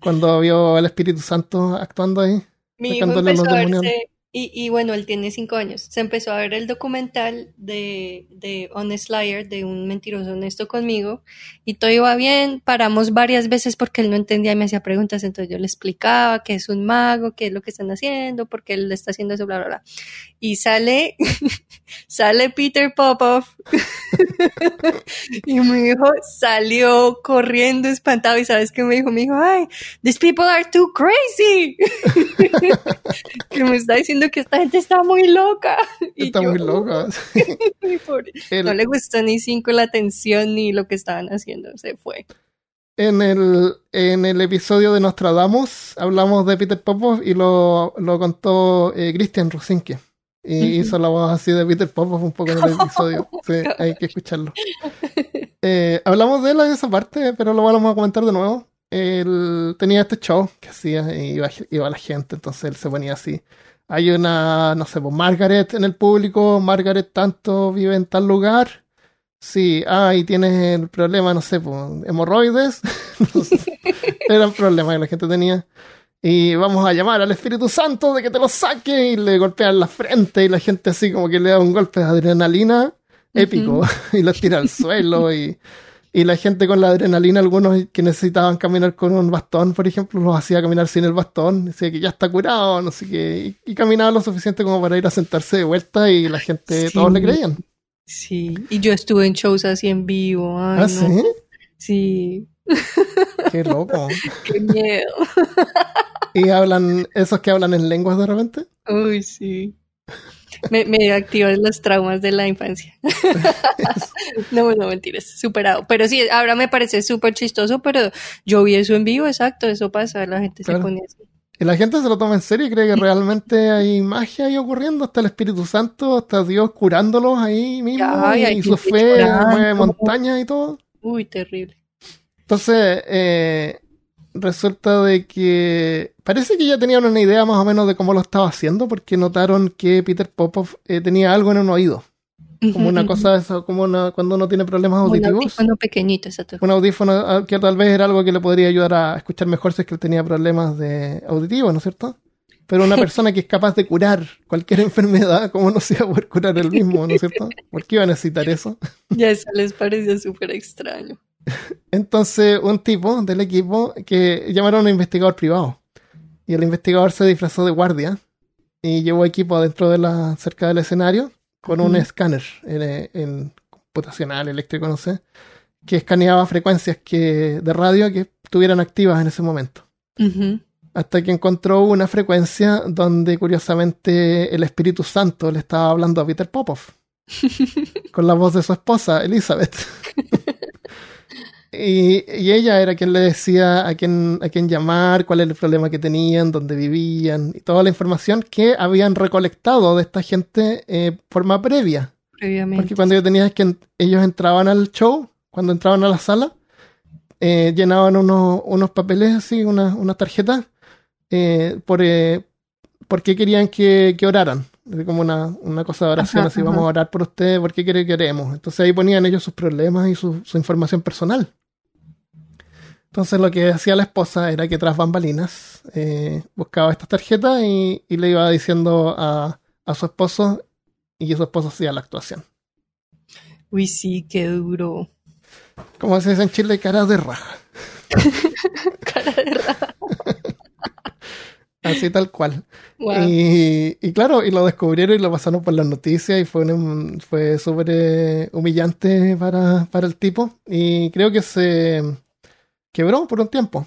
cuando vio al Espíritu Santo actuando ahí. Mi hijo empezó a verse... Y bueno, él tiene 5 años. Se empezó a ver el documental de Honest Liar, de un mentiroso honesto conmigo, y todo iba bien. Paramos varias veces porque él no entendía y me hacía preguntas, entonces yo le explicaba qué es un mago, qué es lo que están haciendo, por qué él está haciendo eso, bla, bla, bla. Y sale Peter Popoff y mi hijo salió corriendo espantado y ¿sabes qué me dijo? Me dijo, ay, these people are too crazy. Que me está diciendo que esta gente está muy loca. Muy loca. No le gustó ni 5 la atención ni lo que estaban haciendo. Se fue. En el episodio de Nostradamus hablamos de Peter Popoff y lo contó Christian Rosinke. Y hizo la voz así de Peter Popoff un poco en el episodio. Sí, hay que escucharlo. Hablamos de él en esa parte, pero lo vamos a comentar de nuevo. Él tenía este show que hacía y iba la gente, entonces él se ponía así. Hay una, no sé, pues Margaret en el público, Margaret tanto vive en tal lugar. Sí, y tienes el problema, no sé, pues hemorroides. No sé. Eran problemas que la gente tenía. Y vamos a llamar al Espíritu Santo de que te lo saque y le golpean la frente y la gente así como que le da un golpe de adrenalina épico. Uh-huh. Y lo tira al suelo y la gente con la adrenalina, algunos que necesitaban caminar con un bastón, por ejemplo, los hacía caminar sin el bastón, decía que ya está curado, no sé qué, y caminaba lo suficiente como para ir a sentarse de vuelta y la gente, sí. Todos le creían. Sí, y yo estuve en shows así en vivo. Ay, ¿ah, no? Sí? Sí. Qué loco. Qué miedo. ¿Y hablan, esos que hablan en lenguas de repente? Uy, sí. Me activan los traumas de la infancia. No, mentiras, superado. Pero sí, ahora me parece súper chistoso, pero yo vi eso en vivo, exacto, eso pasa, la gente claro. Se pone así. Y la gente se lo toma en serio y cree que realmente hay magia ahí ocurriendo, hasta el Espíritu Santo, hasta Dios curándolos ahí mismo, y su fe mueve montañas y todo. Uy, terrible. Entonces, resulta de que parece que ya tenían una idea más o menos de cómo lo estaba haciendo porque notaron que Peter Popoff tenía algo en un oído. como una cosa, eso, como una, cuando uno tiene problemas auditivos. Un audífono pequeñito, exacto. Un audífono que tal vez era algo que le podría ayudar a escuchar mejor si es que él tenía problemas de auditivos, ¿no es cierto? Pero una persona que es capaz de curar cualquier enfermedad, ¿cómo no se va a poder curar él mismo, no es cierto? ¿Por qué iba a necesitar eso? Ya eso les pareció súper extraño. Entonces, un tipo del equipo que llamaron a un investigador privado. Y el investigador se disfrazó de guardia y llevó equipo adentro de la, cerca del escenario, con un escáner en computacional, eléctrico, no sé, que escaneaba frecuencias que, de radio que estuvieran activas en ese momento. Hasta que encontró una frecuencia donde, curiosamente, el Espíritu Santo le estaba hablando a Peter Popoff con la voz de su esposa, Elizabeth. Y ella era quien le decía a quién llamar, cuál era el problema que tenían, dónde vivían, y toda la información que habían recolectado de esta gente forma previa. Previamente. Porque cuando yo tenía es que ellos entraban al show, cuando entraban a la sala, llenaban unos papeles así, unas tarjetas, porque querían que oraran. Como una cosa de oración, ajá, así, vamos a orar por ustedes, ¿por qué quiere que oremos? Entonces ahí ponían ellos sus problemas y su información personal. Entonces lo que hacía la esposa era que tras bambalinas buscaba estas tarjetas y le iba diciendo a su esposo, y su esposo hacía la actuación. Uy, sí, qué duro. Como se dice en Chile, cara de raja. Cara de raja. Así tal cual. Wow. Y claro, y lo descubrieron y lo pasaron por las noticias y fue súper humillante para el tipo. Y creo que se quebró por un tiempo.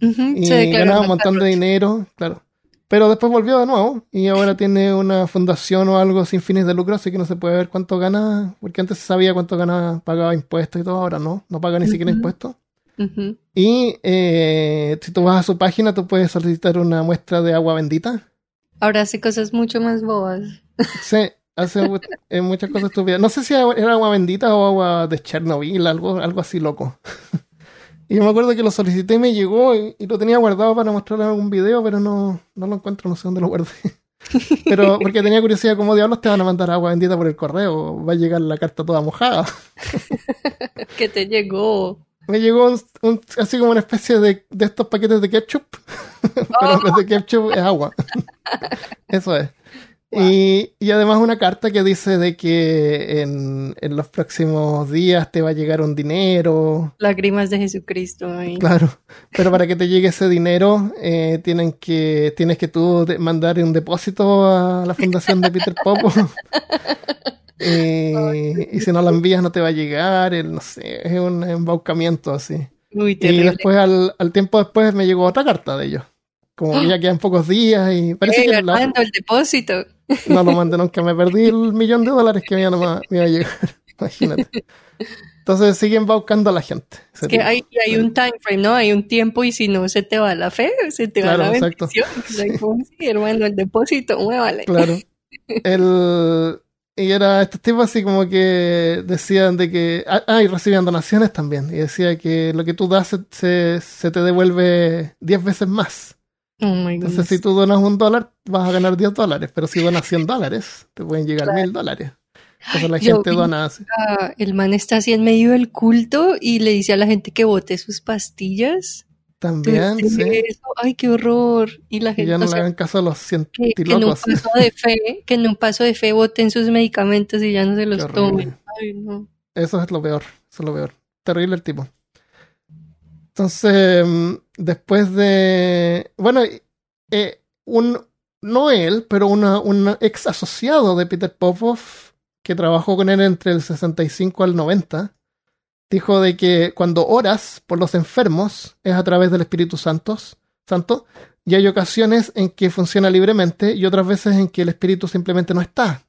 Y sí, claro, ganaba un montón de dinero, claro. Pero después volvió de nuevo y ahora tiene una fundación o algo sin fines de lucro, así que no se puede ver cuánto gana, porque antes se sabía cuánto ganaba, pagaba impuestos y todo, ahora no paga ni siquiera impuestos. Y si tú vas a su página, tú puedes solicitar una muestra de agua bendita. Ahora hace cosas mucho más bobas. Sí, hace muchas cosas estúpidas. No sé si era agua bendita o agua de Chernobyl, algo así loco. Y yo me acuerdo que lo solicité y me llegó y lo tenía guardado para mostrar en algún video, pero no lo encuentro, no sé dónde lo guardé. Pero porque tenía curiosidad, ¿cómo diablos te van a mandar agua bendita por el correo? Va a llegar la carta toda mojada. ¿Qué te llegó? Me llegó así como una especie de estos paquetes de ketchup. Pero en vez de ketchup es agua. Eso es. Wow. Y además una carta que dice de que en los próximos días te va a llegar un dinero. Lágrimas de Jesucristo. Ay. Claro. Pero para que te llegue ese dinero tienes que tú mandar un depósito a la fundación de Peter Popoff. Y si no la envías no te va a llegar, no sé, es un embaucamiento así. Uy, terrible. Y después al tiempo después me llegó otra carta de ellos, como que ya quedan pocos días y parece que mando el depósito. No lo mandé nunca, me perdí el $1,000,000 que me iba a llegar, imagínate. Entonces siguen embaucando a la gente. Es que hay un time frame, ¿no? Hay un tiempo y si no se te va la fe, se te va la bendición. Exacto. Sí, hermano, el depósito, muévale. Claro. Y era estos tipos así como que decían de que... y recibían donaciones también. Y decía que lo que tú das se te devuelve 10 veces más. Oh my goodness. Entonces si tú donas $1 vas a ganar $10. Pero si donas $100 te pueden llegar $1,000. Entonces la gente dona así. El man está así en medio del culto y le dice a la gente que bote sus pastillas. También, sí. Ay, qué horror. Y la gente ya no le hagan caso a los científicos. Que en un paso de fe boten sus medicamentos y ya no se los tomen. Ay, no. Eso es lo peor. Terrible el tipo. Entonces, después de... Bueno, no él, pero un ex asociado de Peter Popoff que trabajó con él entre el 65 al 90... Dijo de que cuando oras por los enfermos es a través del Espíritu Santo, y hay ocasiones en que funciona libremente y otras veces en que el Espíritu simplemente no está.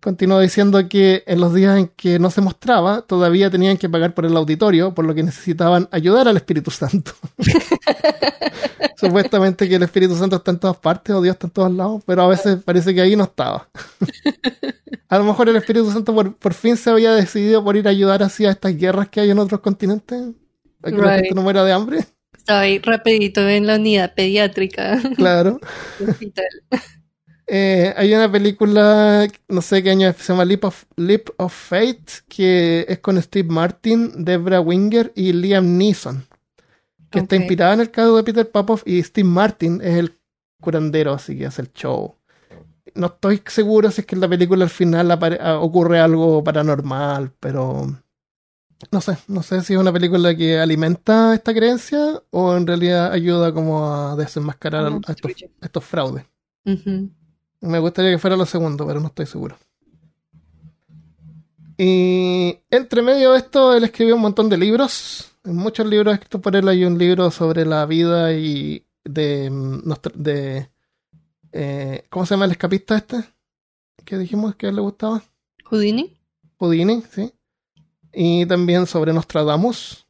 Continuó diciendo que en los días en que no se mostraba, todavía tenían que pagar por el auditorio, por lo que necesitaban ayudar al Espíritu Santo. Supuestamente que el Espíritu Santo está en todas partes, o Dios está en todos lados, pero a veces parece que ahí no estaba. A lo mejor el Espíritu Santo por fin se había decidido por ir a ayudar así a estas guerras que hay en otros continentes, a que la gente no muera de hambre. Estaba ahí rapidito en la unidad pediátrica. Claro. Hay una película, no sé qué año es, se llama Lip of Fate, que es con Steve Martin, Deborah Winger y Liam Neeson, que está inspirada en el caso de Peter Popoff, y Steve Martin es el curandero, así que hace el show. No estoy seguro si es que en la película al final ocurre algo paranormal, pero no sé si es una película que alimenta esta creencia o en realidad ayuda como a desenmascarar estos fraudes. Uh-huh. Me gustaría que fuera lo segundo, pero no estoy seguro. Y entre medio de esto él escribió un montón de libros, muchos libros escritos por él. Hay un libro sobre la vida y de ¿cómo se llama el escapista este? ¿Qué dijimos que a él le gustaba? Houdini, sí. Y también sobre Nostradamus,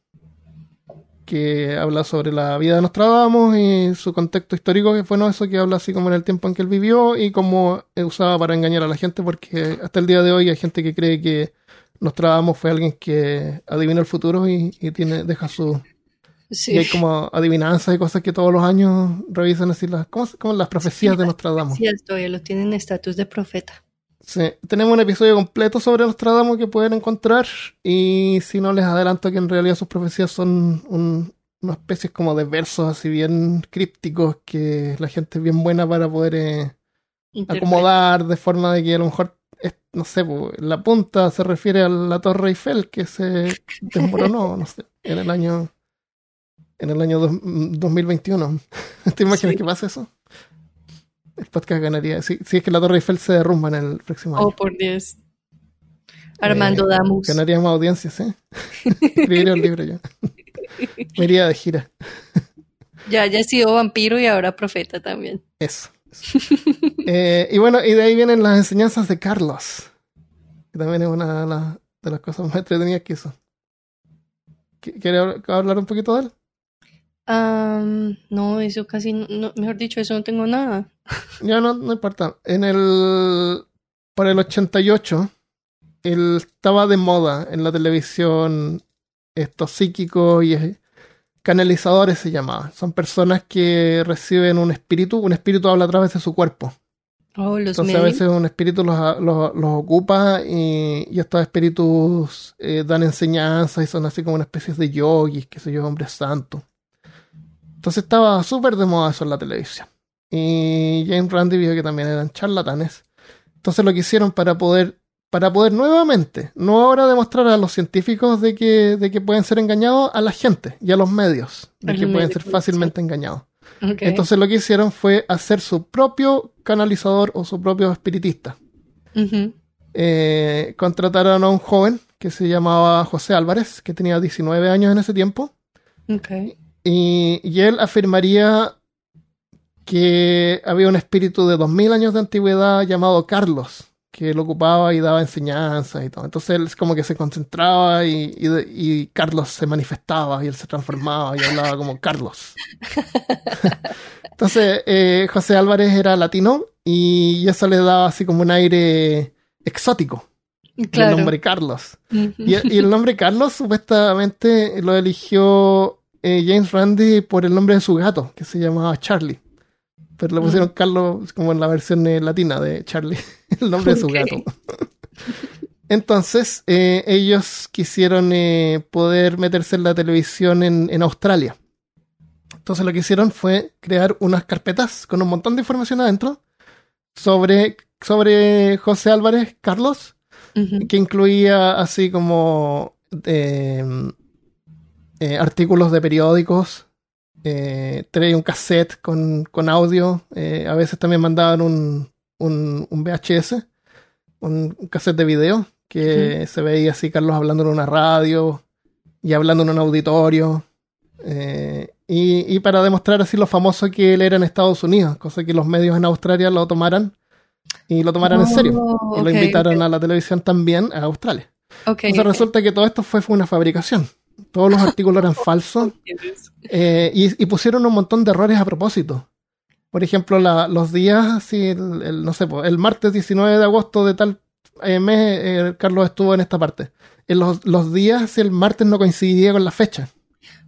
que habla sobre la vida de Nostradamus y su contexto histórico, que fue eso que habla así como en el tiempo en que él vivió y cómo usaba para engañar a la gente, porque hasta el día de hoy hay gente que cree que Nostradamus fue alguien que adivinó el futuro y deja su... Sí. Y hay como adivinanzas y cosas que todos los años revisan así como las profecías de Nostradamus. Sí, todavía los tienen estatus de profeta. Sí, tenemos un episodio completo sobre Nostradamus que pueden encontrar, y si no les adelanto que en realidad sus profecías son una especie como de versos así bien crípticos que la gente es bien buena para poder acomodar de forma de que a lo mejor, no sé, la punta se refiere a la Torre Eiffel que se desmoronó, no sé, en el año 2021. ¿Te imaginas que pasa eso? El podcast ganaría. Si es que la Torre Eiffel se derrumba en el próximo año. Oh, por 10. Armando Damus. Ganaría más audiencias, ¿eh? Escribiría un libro yo. Me iría de gira. Ya he sido vampiro y ahora profeta también. Eso. Y bueno, y de ahí vienen las enseñanzas de Carlos. Que también es una de las cosas más entretenidas que hizo. ¿Quieres hablar un poquito de él? No, eso casi no, mejor dicho, eso no tengo nada. Ya no importa. Para el 88 él estaba de moda en la televisión, estos psíquicos y canalizadores se llamaban. Son personas que reciben un espíritu habla a través de su cuerpo. Entonces a veces un espíritu los ocupa y estos espíritus dan enseñanzas y son así como una especie de yogis, qué sé yo, hombres santos. Entonces estaba súper de moda eso en la televisión. Y James Randi vio que también eran charlatanes. Entonces lo que hicieron para poder nuevamente, no ahora demostrar a los científicos de que pueden ser engañados, a la gente y a los medios, de que pueden ser fácilmente engañados. Okay. Entonces lo que hicieron fue hacer su propio canalizador o su propio espiritista. Uh-huh. Contrataron a un joven que se llamaba José Álvarez, que tenía 19 años en ese tiempo. Okay. Y él afirmaría que había un espíritu de 2000 años de antigüedad llamado Carlos, que lo ocupaba y daba enseñanzas y todo. Entonces él como que se concentraba y Carlos se manifestaba y él se transformaba y hablaba como Carlos. Entonces José Álvarez era latino y eso le daba así como un aire exótico. Claro. El nombre Carlos. Y el nombre Carlos supuestamente lo eligió James Randi por el nombre de su gato, que se llamaba Charlie, pero le pusieron Carlos como en la versión latina de Charlie, el nombre de su gato. Entonces ellos quisieron poder meterse en la televisión en Australia. Entonces lo que hicieron fue crear unas carpetas con un montón de información adentro sobre José Álvarez Carlos, que incluía así como artículos de periódicos, traía un cassette con audio, a veces también mandaban un VHS, un cassette de video, que se veía así Carlos hablando en una radio y hablando en un auditorio, y para demostrar así lo famoso que él era en Estados Unidos, cosa que los medios en Australia lo tomaran en serio, y lo invitaron a la televisión también a Australia. Entonces resulta que todo esto fue una fabricación. Todos los artículos eran falsos, y pusieron un montón de errores a propósito. Por ejemplo, los días, así, el martes 19 de agosto de tal mes, Carlos estuvo en esta parte. Los días, el martes no coincidía con la fecha.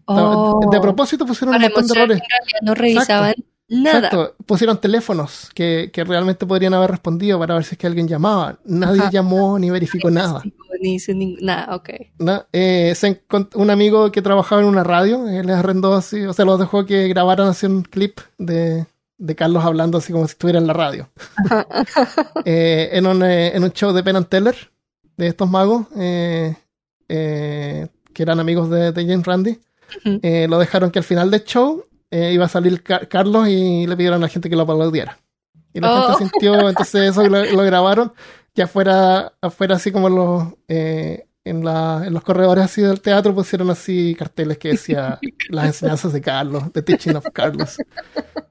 De propósito pusieron un montón de errores. No revisaban Nada. Exacto. Pusieron teléfonos que realmente podrían haber respondido para ver si es que alguien llamaba. Nadie llamó ni verificó nada. Nada, ok. Un amigo que trabajaba en una radio, les arrendó así, o sea, los dejó que grabaran así un clip de Carlos hablando así como si estuviera en la radio. En un show de Penn and Teller, de estos magos, que eran amigos de James Randi. Uh-huh. Lo dejaron que al final del show iba a salir Carlos y le pidieron a la gente que lo aplaudiera. Y la gente sintió, entonces eso lo grabaron, ya afuera así como en los corredores así del teatro pusieron así carteles que decía las enseñanzas de Carlos, The Teaching of Carlos.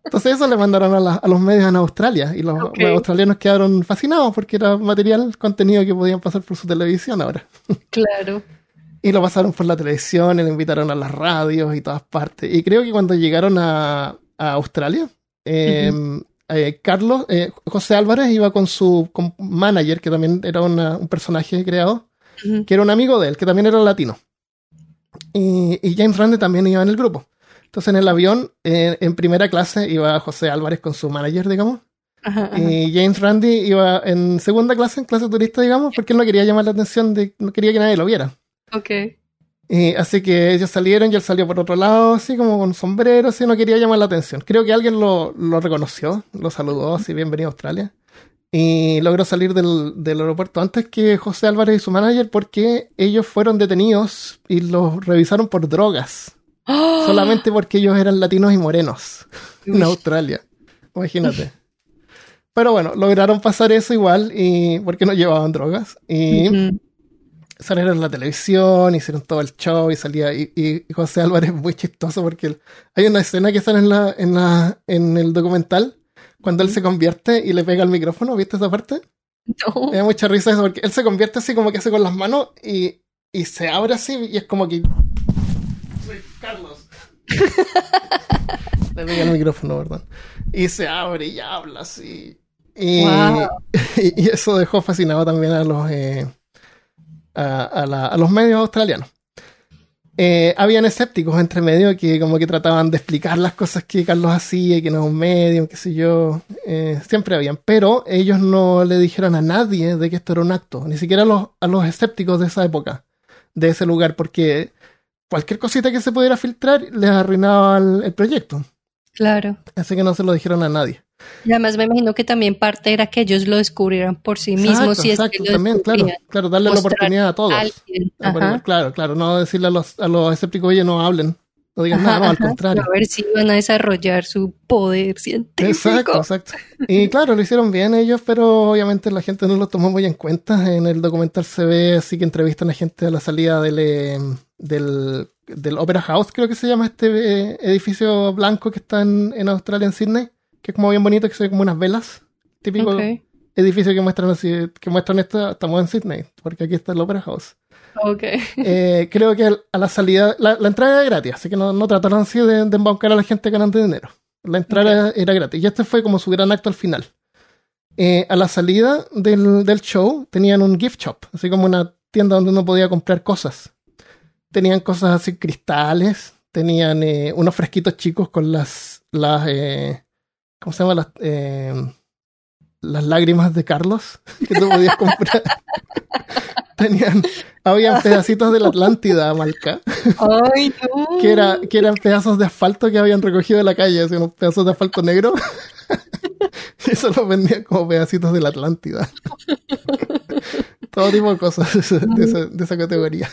Entonces eso le mandaron a los medios en Australia y los australianos quedaron fascinados porque era material, contenido que podían pasar por su televisión ahora. Claro. Y lo pasaron por la televisión, y lo invitaron a las radios y todas partes. Y creo que cuando llegaron a Australia, José Álvarez iba con su manager, que también era un personaje creado, que era un amigo de él, que también era latino. Y James Randi también iba en el grupo. Entonces en el avión, en primera clase, iba José Álvarez con su manager, digamos. Ajá, ajá. Y James Randi iba en segunda clase, en clase turista, digamos, porque él no quería llamar la atención, no quería que nadie lo viera. Okay. Y así que ellos salieron y él salió por otro lado, así como con sombrero, así no quería llamar la atención. Creo que alguien lo reconoció, lo saludó, así bienvenido a Australia. Y logró salir del aeropuerto antes que José Álvarez y su manager porque ellos fueron detenidos y los revisaron por drogas. ¡Oh! Solamente porque ellos eran latinos y morenos en Australia. Imagínate. Pero bueno, lograron pasar eso igual y porque no llevaban drogas. Y... Uh-huh. Salieron en la televisión, hicieron todo el show y salía. Y José Álvarez es muy chistoso porque hay una escena que sale en el documental cuando él se convierte y le pega el micrófono. ¿Viste esa parte? No. Me da mucha risa eso porque él se convierte así como que hace con las manos y se abre así y es como que. Soy Carlos. Le pega el micrófono, ¿verdad? Y se abre y habla así. Wow. Y eso dejó fascinado también a los. A los medios australianos. Habían escépticos entre medio que como que trataban de explicar las cosas que Carlos hacía y que no es un medium, qué sé yo, siempre habían, pero ellos no le dijeron a nadie de que esto era un acto, ni siquiera a los escépticos de esa época, de ese lugar, porque cualquier cosita que se pudiera filtrar les arruinaba el proyecto. Claro. Así que no se lo dijeron a nadie. Y además me imagino que también parte era que ellos lo descubrieran por sí mismos. Claro, darle la oportunidad a todos. Claro, no decirle a los escépticos, oye, no hablen, no digan nada, al contrario. A ver si van a desarrollar su poder científico. Exacto. Y claro, lo hicieron bien ellos, pero obviamente la gente no lo tomó muy en cuenta. En el documental se ve así que entrevistan a gente a la salida del Opera House, creo que se llama este edificio blanco que está en Australia, en Sydney, que es como bien bonito, que se ve como unas velas, típico edificio que muestran así, estamos en Sydney, porque aquí está el Opera House. Creo que a la salida, la entrada era gratis, así que no trataron así de embaucar a la gente ganando dinero. La entrada era gratis, y este fue como su gran acto al final. A la salida del show tenían un gift shop, así como una tienda donde uno podía comprar cosas. Tenían cosas así, cristales, tenían unos fresquitos chicos con las ¿cómo se llama? Las lágrimas de Carlos que tú podías comprar. Habían pedacitos de la Atlántida, Malca. ¡Ay, no! que eran pedazos de asfalto que habían recogido de la calle, así, unos pedazos de asfalto negro. Y eso los vendían como pedacitos de la Atlántida. Todo tipo de cosas de esa categoría.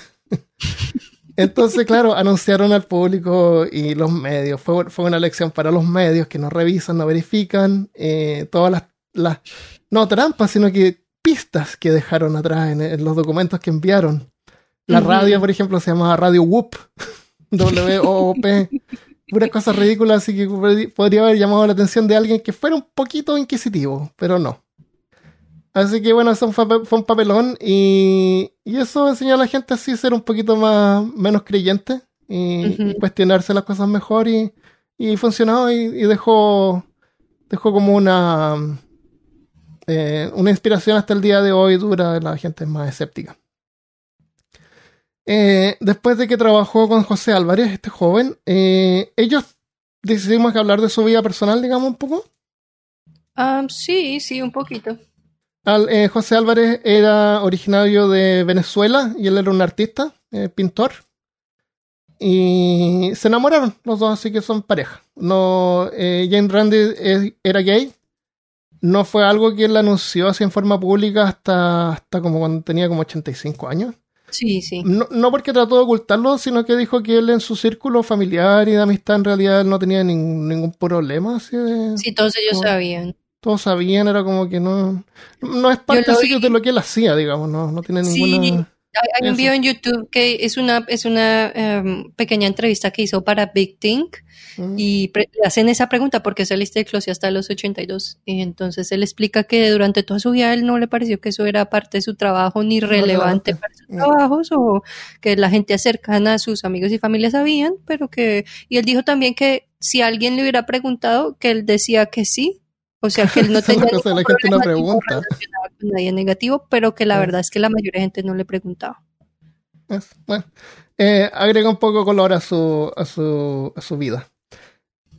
Entonces, claro, anunciaron al público y los medios. Fue una lección para los medios que no revisan, no verifican, todas las no trampas, sino que pistas que dejaron atrás en los documentos que enviaron. La radio, por ejemplo, se llamaba Radio Whoop, W-O-O-P, puras cosas ridículas, así que podría haber llamado la atención de alguien que fuera un poquito inquisitivo, pero no. Así que bueno, eso fue un papelón y eso enseñó a la gente así ser un poquito menos creyente y cuestionarse las cosas mejor y funcionó y dejó como una inspiración hasta el día de hoy dura de la gente más escéptica. Después de que trabajó con José Álvarez, este joven, ellos decidimos hablar de su vida personal, digamos, un poco. Sí, un poquito. José Álvarez era originario de Venezuela y él era un artista, pintor. Y se enamoraron los dos, así que son pareja. No, James Randi era gay. No fue algo que él anunció así en forma pública hasta como cuando tenía como 85 años. Sí. No porque trató de ocultarlo, sino que dijo que él en su círculo familiar y de amistad en realidad no tenía ningún problema. Así de, sí, todos ellos como, sabían. Todos sabían, era como que no es parte así de lo que él hacía, digamos, no tiene ninguna... Sí, hay un video en YouTube que es una pequeña entrevista que hizo para Big Think y le hacen esa pregunta porque saliste del closet hasta los 82, y entonces él explica que durante toda su vida él no le pareció que eso era parte de su trabajo ni relevante para sus trabajos, o que la gente cercana a sus amigos y familia sabían, pero que... Y él dijo también que si alguien le hubiera preguntado, que él decía que sí. O sea, que él no tenía ningún problema relacionado con nadie negativo, pero que la verdad es que la mayoría de gente no le preguntaba. Bueno, agrega un poco color a su vida.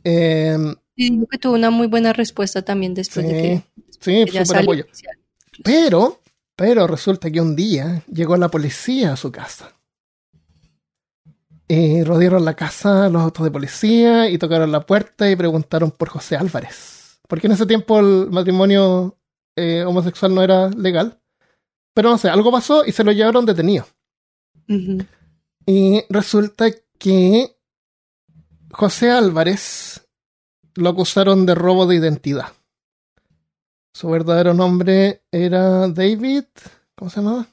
Y digo que tuvo una muy buena respuesta también después de que... Sí, súper apoyo. Pero resulta que un día llegó la policía a su casa. Y rodearon la casa, los autos de policía, y tocaron la puerta y preguntaron por José Álvarez. Porque en ese tiempo el matrimonio homosexual no era legal. Pero no sé, algo pasó y se lo llevaron detenido. Uh-huh. Y resulta que José Álvarez lo acusaron de robo de identidad. Su verdadero nombre era David... ¿Cómo se llamaba?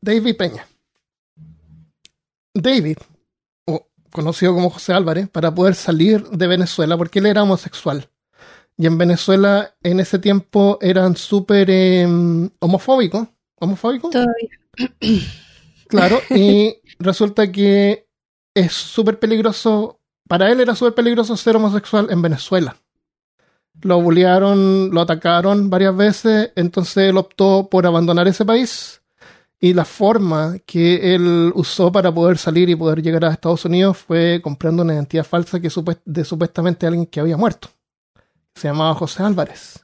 David Peña. David, conocido como José Álvarez, para poder salir de Venezuela, porque él era homosexual. Y en Venezuela, en ese tiempo, eran súper homofóbicos. ¿Homofóbicos? Todavía. Claro, y resulta que es súper peligroso, para él era súper peligroso ser homosexual en Venezuela. Lo bullearon, lo atacaron varias veces, entonces él optó por abandonar ese país. Y la forma que él usó para poder salir y poder llegar a Estados Unidos fue comprando una identidad falsa que de supuestamente alguien que había muerto. Se llamaba José Álvarez.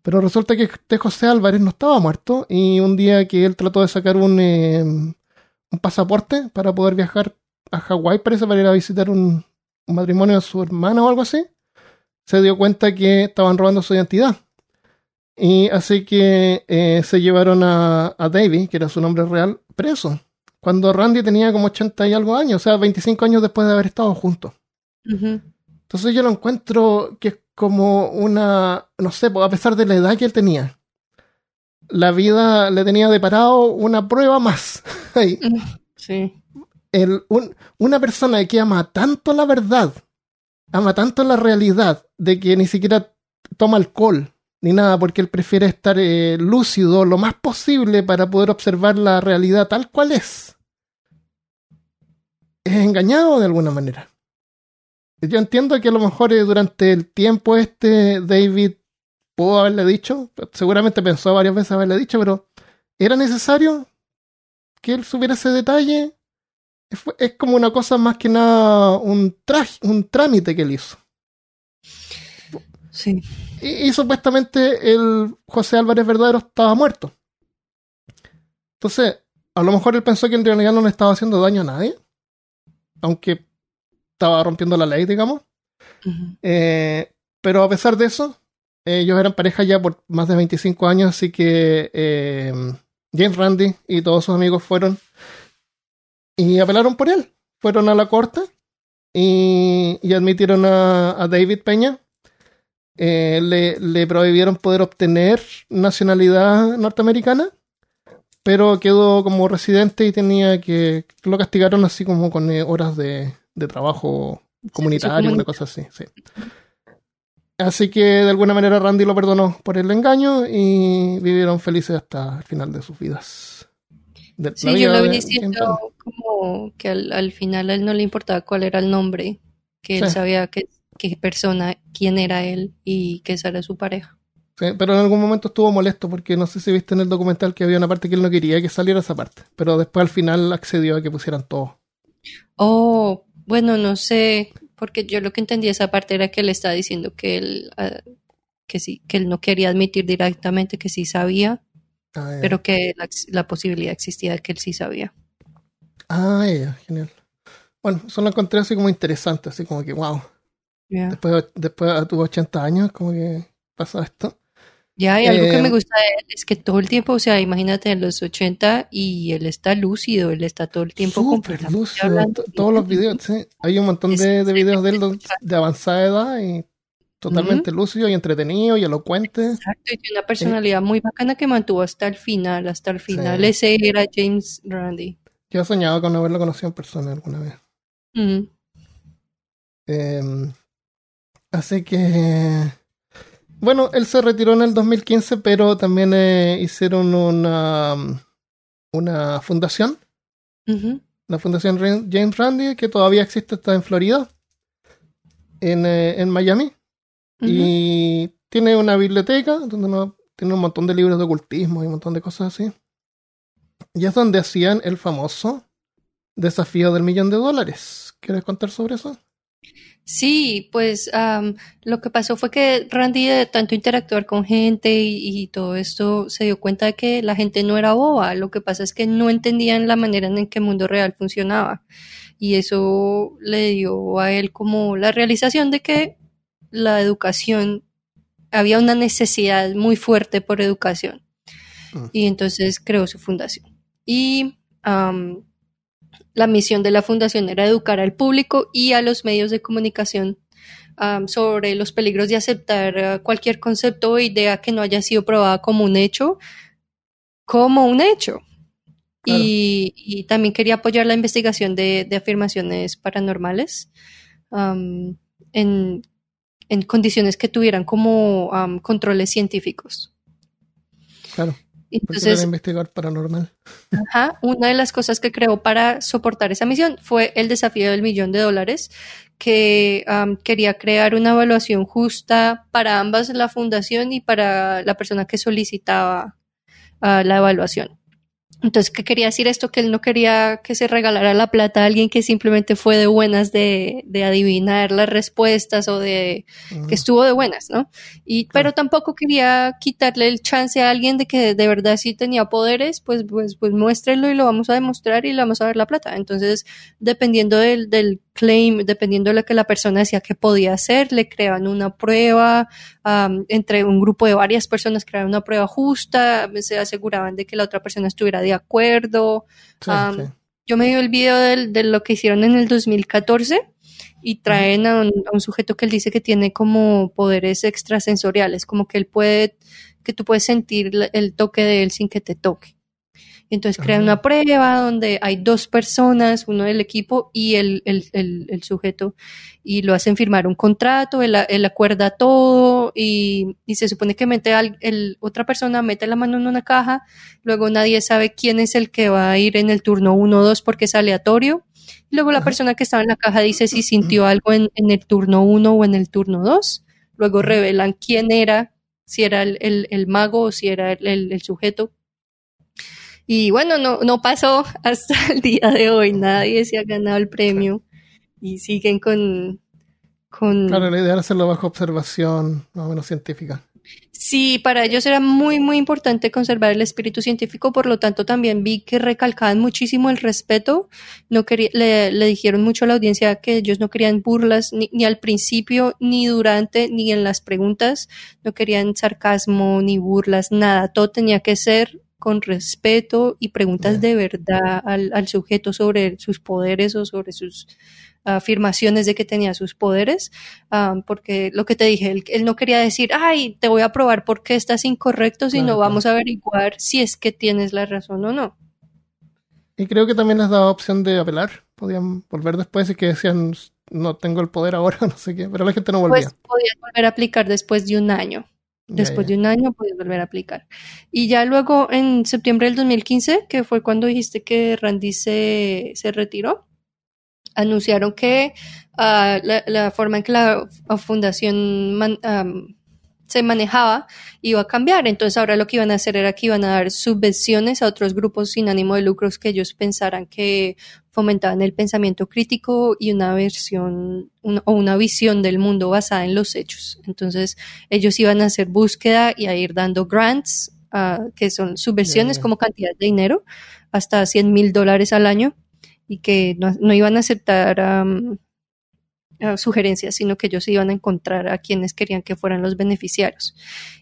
Pero resulta que este José Álvarez no estaba muerto, y un día que él trató de sacar un pasaporte para poder viajar a Hawái, parece, para ir a visitar un matrimonio de su hermana o algo así, se dio cuenta que estaban robando su identidad. Y así que se llevaron a Davey, que era su nombre real, preso. Cuando Randy tenía como 80 y algo años, o sea, 25 años después de haber estado juntos. Uh-huh. Entonces yo lo encuentro que es como una... No sé, a pesar de la edad que él tenía, la vida le tenía deparado una prueba más. Sí. Una persona que ama tanto la verdad, ama tanto la realidad, de que ni siquiera toma alcohol ni nada, porque él prefiere estar lúcido lo más posible para poder observar la realidad tal cual es. Es engañado de alguna manera. Yo entiendo que a lo mejor durante el tiempo David pudo haberle dicho, seguramente pensó varias veces haberle dicho, pero ¿era necesario que él supiera ese detalle? Es como una cosa más que nada un trámite que él hizo. Sí. Y supuestamente el José Álvarez verdadero estaba muerto. Entonces, a lo mejor él pensó que en realidad no le estaba haciendo daño a nadie, aunque estaba rompiendo la ley, digamos. Uh-huh. Pero a pesar de eso, ellos eran pareja ya por más de 25 años, así que James Randi y todos sus amigos fueron y apelaron por él. Fueron a la corte y admitieron a David Peña. Le prohibieron poder obtener nacionalidad norteamericana, pero quedó como residente y tenía que... Lo castigaron así como con horas de trabajo comunitario, una cosa así. Sí. Así que de alguna manera Randy lo perdonó por el engaño y vivieron felices hasta el final de sus vidas. Sí, yo lo vi diciendo como que al final a él no le importaba cuál era el nombre, que él sabía que... qué persona, quién era él y que esa era su pareja. Pero en algún momento estuvo molesto porque no sé si viste en el documental que había una parte que él no quería que saliera esa parte, pero después al final accedió a que pusieran todo. Oh, bueno, no sé, porque yo lo que entendí de esa parte era que él estaba diciendo que él sí, que él no quería admitir directamente que sí sabía, pero que la posibilidad existía de que él sí sabía. Ah, yeah, genial. Bueno, eso lo encontré así como interesante, así como que wow. Yeah. Después a tus 80 años, como que pasa esto. Ya, y algo que me gusta de él es que todo el tiempo, o sea, imagínate en los 80 y él está lúcido, él está todo el tiempo súper lúcido, hablando. Todos los videos, sí. Hay un montón de videos de él de avanzada edad y totalmente lúcido y entretenido y elocuente. Exacto, y una personalidad muy bacana que mantuvo hasta el final, sí. Ese era James Randi. Yo he soñado con haberlo conocido en persona alguna vez. Mm. Así que... Bueno, él se retiró en el 2015, pero también hicieron una fundación, la Fundación James Randi, que todavía existe, está en Florida, en Miami, y tiene una biblioteca donde tiene un montón de libros de ocultismo y un montón de cosas así. Y es donde hacían el famoso Desafío del $1,000,000. ¿Quieres contar sobre eso? Sí, pues lo que pasó fue que Randi, de tanto interactuar con gente y todo esto, se dio cuenta de que la gente no era boba. Lo que pasa es que no entendían la manera en que el mundo real funcionaba. Y eso le dio a él como la realización de que la educación, había una necesidad muy fuerte por educación. Y entonces creó su fundación. Y... la misión de la fundación era educar al público y a los medios de comunicación sobre los peligros de aceptar cualquier concepto o idea que no haya sido probada como un hecho. Claro. Y también quería apoyar la investigación de afirmaciones paranormales en condiciones que tuvieran como controles científicos. Claro. Entonces, investigar paranormal. Ajá, una de las cosas que creó para soportar esa misión fue el desafío del $1,000,000, que quería crear una evaluación justa para ambas, la fundación y para la persona que solicitaba la evaluación. Entonces, ¿qué quería decir esto? Que él no quería que se regalara la plata a alguien que simplemente fue de buenas de adivinar las respuestas o de que estuvo de buenas, ¿no? Y pero tampoco quería quitarle el chance a alguien de que de verdad sí tenía poderes, pues muéstrenlo y lo vamos a demostrar y le vamos a dar la plata. Entonces, dependiendo del claim, dependiendo de lo que la persona decía que podía hacer, le creaban una prueba, entre un grupo de varias personas creaban una prueba justa, se aseguraban de que la otra persona estuviera de acuerdo. Sí, sí. Yo me vi el video de lo que hicieron en el 2014 y traen a un sujeto que él dice que tiene como poderes extrasensoriales, como que él puede, que tú puedes sentir el toque de él sin que te toque. Entonces crean una prueba donde hay dos personas, uno del equipo y el sujeto, y lo hacen firmar un contrato, él acuerda todo y se supone que mete otra persona mete la mano en una caja, luego nadie sabe quién es el que va a ir en el turno 1 o 2 porque es aleatorio, y luego la persona que estaba en la caja dice si sintió algo en el turno 1 o en el turno 2, luego revelan quién era, si era el mago o si era el sujeto. Y bueno, no pasó hasta el día de hoy, nadie se ha ganado el premio y siguen con... Claro, la idea era hacerlo bajo observación más o menos científica. Sí, para ellos era muy, muy importante conservar el espíritu científico, por lo tanto también vi que recalcaban muchísimo el respeto, le dijeron mucho a la audiencia que ellos no querían burlas ni al principio, ni durante, ni en las preguntas, no querían sarcasmo, ni burlas, nada, todo tenía que ser con respeto y preguntas de verdad al sujeto sobre sus poderes o sobre sus afirmaciones de que tenía sus poderes, porque lo que te dije, él no quería decir, ay, te voy a probar por qué estás incorrecto, sino vamos a averiguar si es que tienes la razón o no. Y creo que también les daba opción de apelar, podían volver después y que decían, no tengo el poder ahora, no sé qué, pero la gente no volvía. Pues podían volver a aplicar después de un año. Después de un año puedes volver a aplicar. Y ya luego en septiembre del 2015, que fue cuando dijiste que Randi se retiró, anunciaron que la forma en que la fundación se manejaba iba a cambiar. Entonces ahora lo que iban a hacer era que iban a dar subvenciones a otros grupos sin ánimo de lucros que ellos pensaran que fomentaban el pensamiento crítico y una visión del mundo basada en los hechos. Entonces ellos iban a hacer búsqueda y a ir dando grants, que son subvenciones como cantidad de dinero, hasta $100,000 al año, y que no iban a aceptar sugerencias, sino que ellos iban a encontrar a quienes querían que fueran los beneficiarios.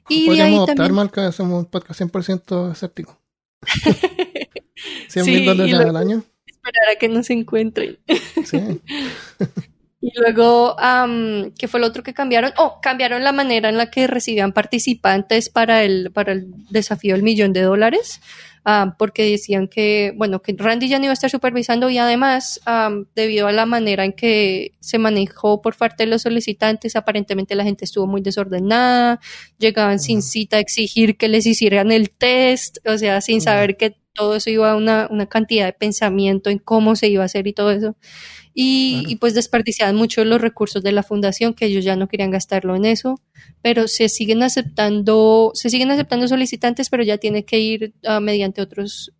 Y podríamos de ahí adoptar, también... Malca, hacemos un podcast 100% escéptico. $100,000 al año. Esperar a que nos encuentren. Sí. Y luego, ¿qué fue lo otro que cambiaron? Cambiaron la manera en la que recibían participantes para el desafío del $1,000,000, porque decían que, que Randi ya no iba a estar supervisando, y además, debido a la manera en que se manejó por parte de los solicitantes, aparentemente la gente estuvo muy desordenada, llegaban sin cita a exigir que les hicieran el test, o sea, sin saber que todo eso iba a una cantidad de pensamiento en cómo se iba a hacer y todo eso. Y pues desperdiciaban mucho los recursos de la fundación, que ellos ya no querían gastarlo en eso, pero se siguen aceptando solicitantes, pero ya tiene que ir mediante otros,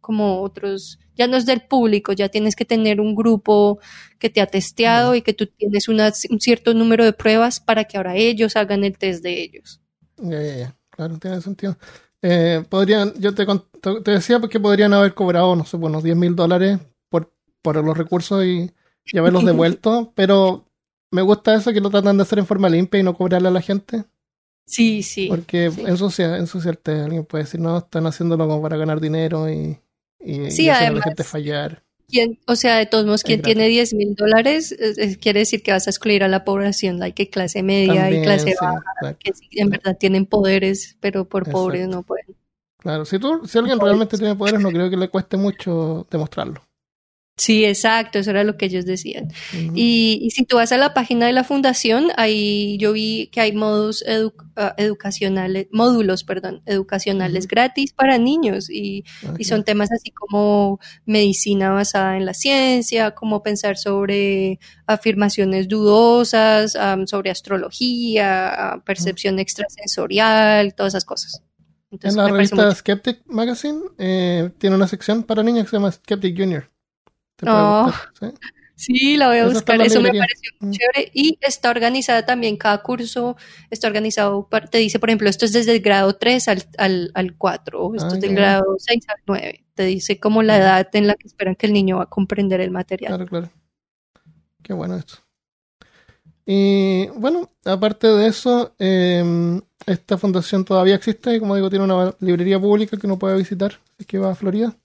ya no es del público, ya tienes que tener un grupo que te ha testeado y que tú tienes un cierto número de pruebas para que ahora ellos hagan el test de ellos. Ya, claro, tiene sentido. Podrían, yo te decía porque podrían haber cobrado, no sé, $10,000 por los recursos y haberlos devuelto, pero me gusta eso que lo tratan de hacer en forma limpia y no cobrarle a la gente. Sí, sí. Porque sí. ensuciarte, alguien puede decir, no, están haciéndolo como para ganar dinero y hacer a la gente fallar. O sea, de todos modos, quien tiene $10,000 quiere decir que vas a excluir a la población, que clase media también, y clase baja, exacto, que sí, en verdad tienen poderes, pero por pobres no pueden. Claro, si alguien realmente tiene poderes, no creo que le cueste mucho demostrarlo. Sí, exacto, eso era lo que ellos decían. Uh-huh. Y si tú vas a la página de la fundación, ahí yo vi que hay módulos educacionales gratis para niños y son temas así como medicina basada en la ciencia, como pensar sobre afirmaciones dudosas, sobre astrología, percepción extrasensorial, todas esas cosas. Entonces, en la revista Skeptic Magazine tiene una sección para niños que se llama Skeptic Junior. Sí, la voy a buscar, eso me pareció muy chévere, y está organizada también, cada curso está organizado, te dice, por ejemplo, esto es desde el grado 3 al 4, o esto es del grado 6 al 9, te dice como la edad en la que esperan que el niño va a comprender el material. Claro, qué bueno esto. Y bueno, aparte de eso, esta fundación todavía existe, como digo, tiene una librería pública que uno puede visitar, es que va a Florida.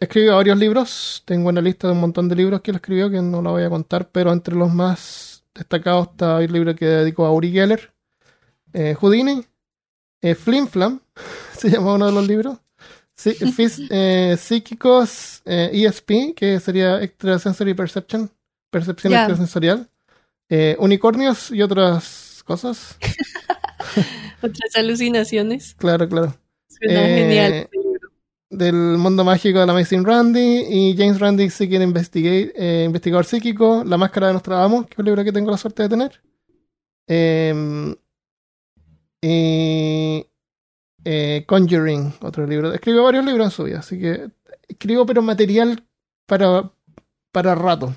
Escribió varios libros, tengo una lista de un montón de libros que él escribió que no la voy a contar, pero entre los más destacados está el libro que dedicó a Uri Geller, Houdini, Flim Flam, se llama uno de los libros, Psíquicos, ESP, que sería Extrasensory Perception, Percepción Extrasensorial, Unicornios y otras cosas. Otras alucinaciones. Claro. Suena genial. Del mundo mágico de la Amazing Randi y James Randi, Psychic Investigador Psíquico, La Máscara de Nostradamus, que es un libro que tengo la suerte de tener, Conjuring, otro libro. Escribo varios libros en su vida, así que escribo pero material para rato.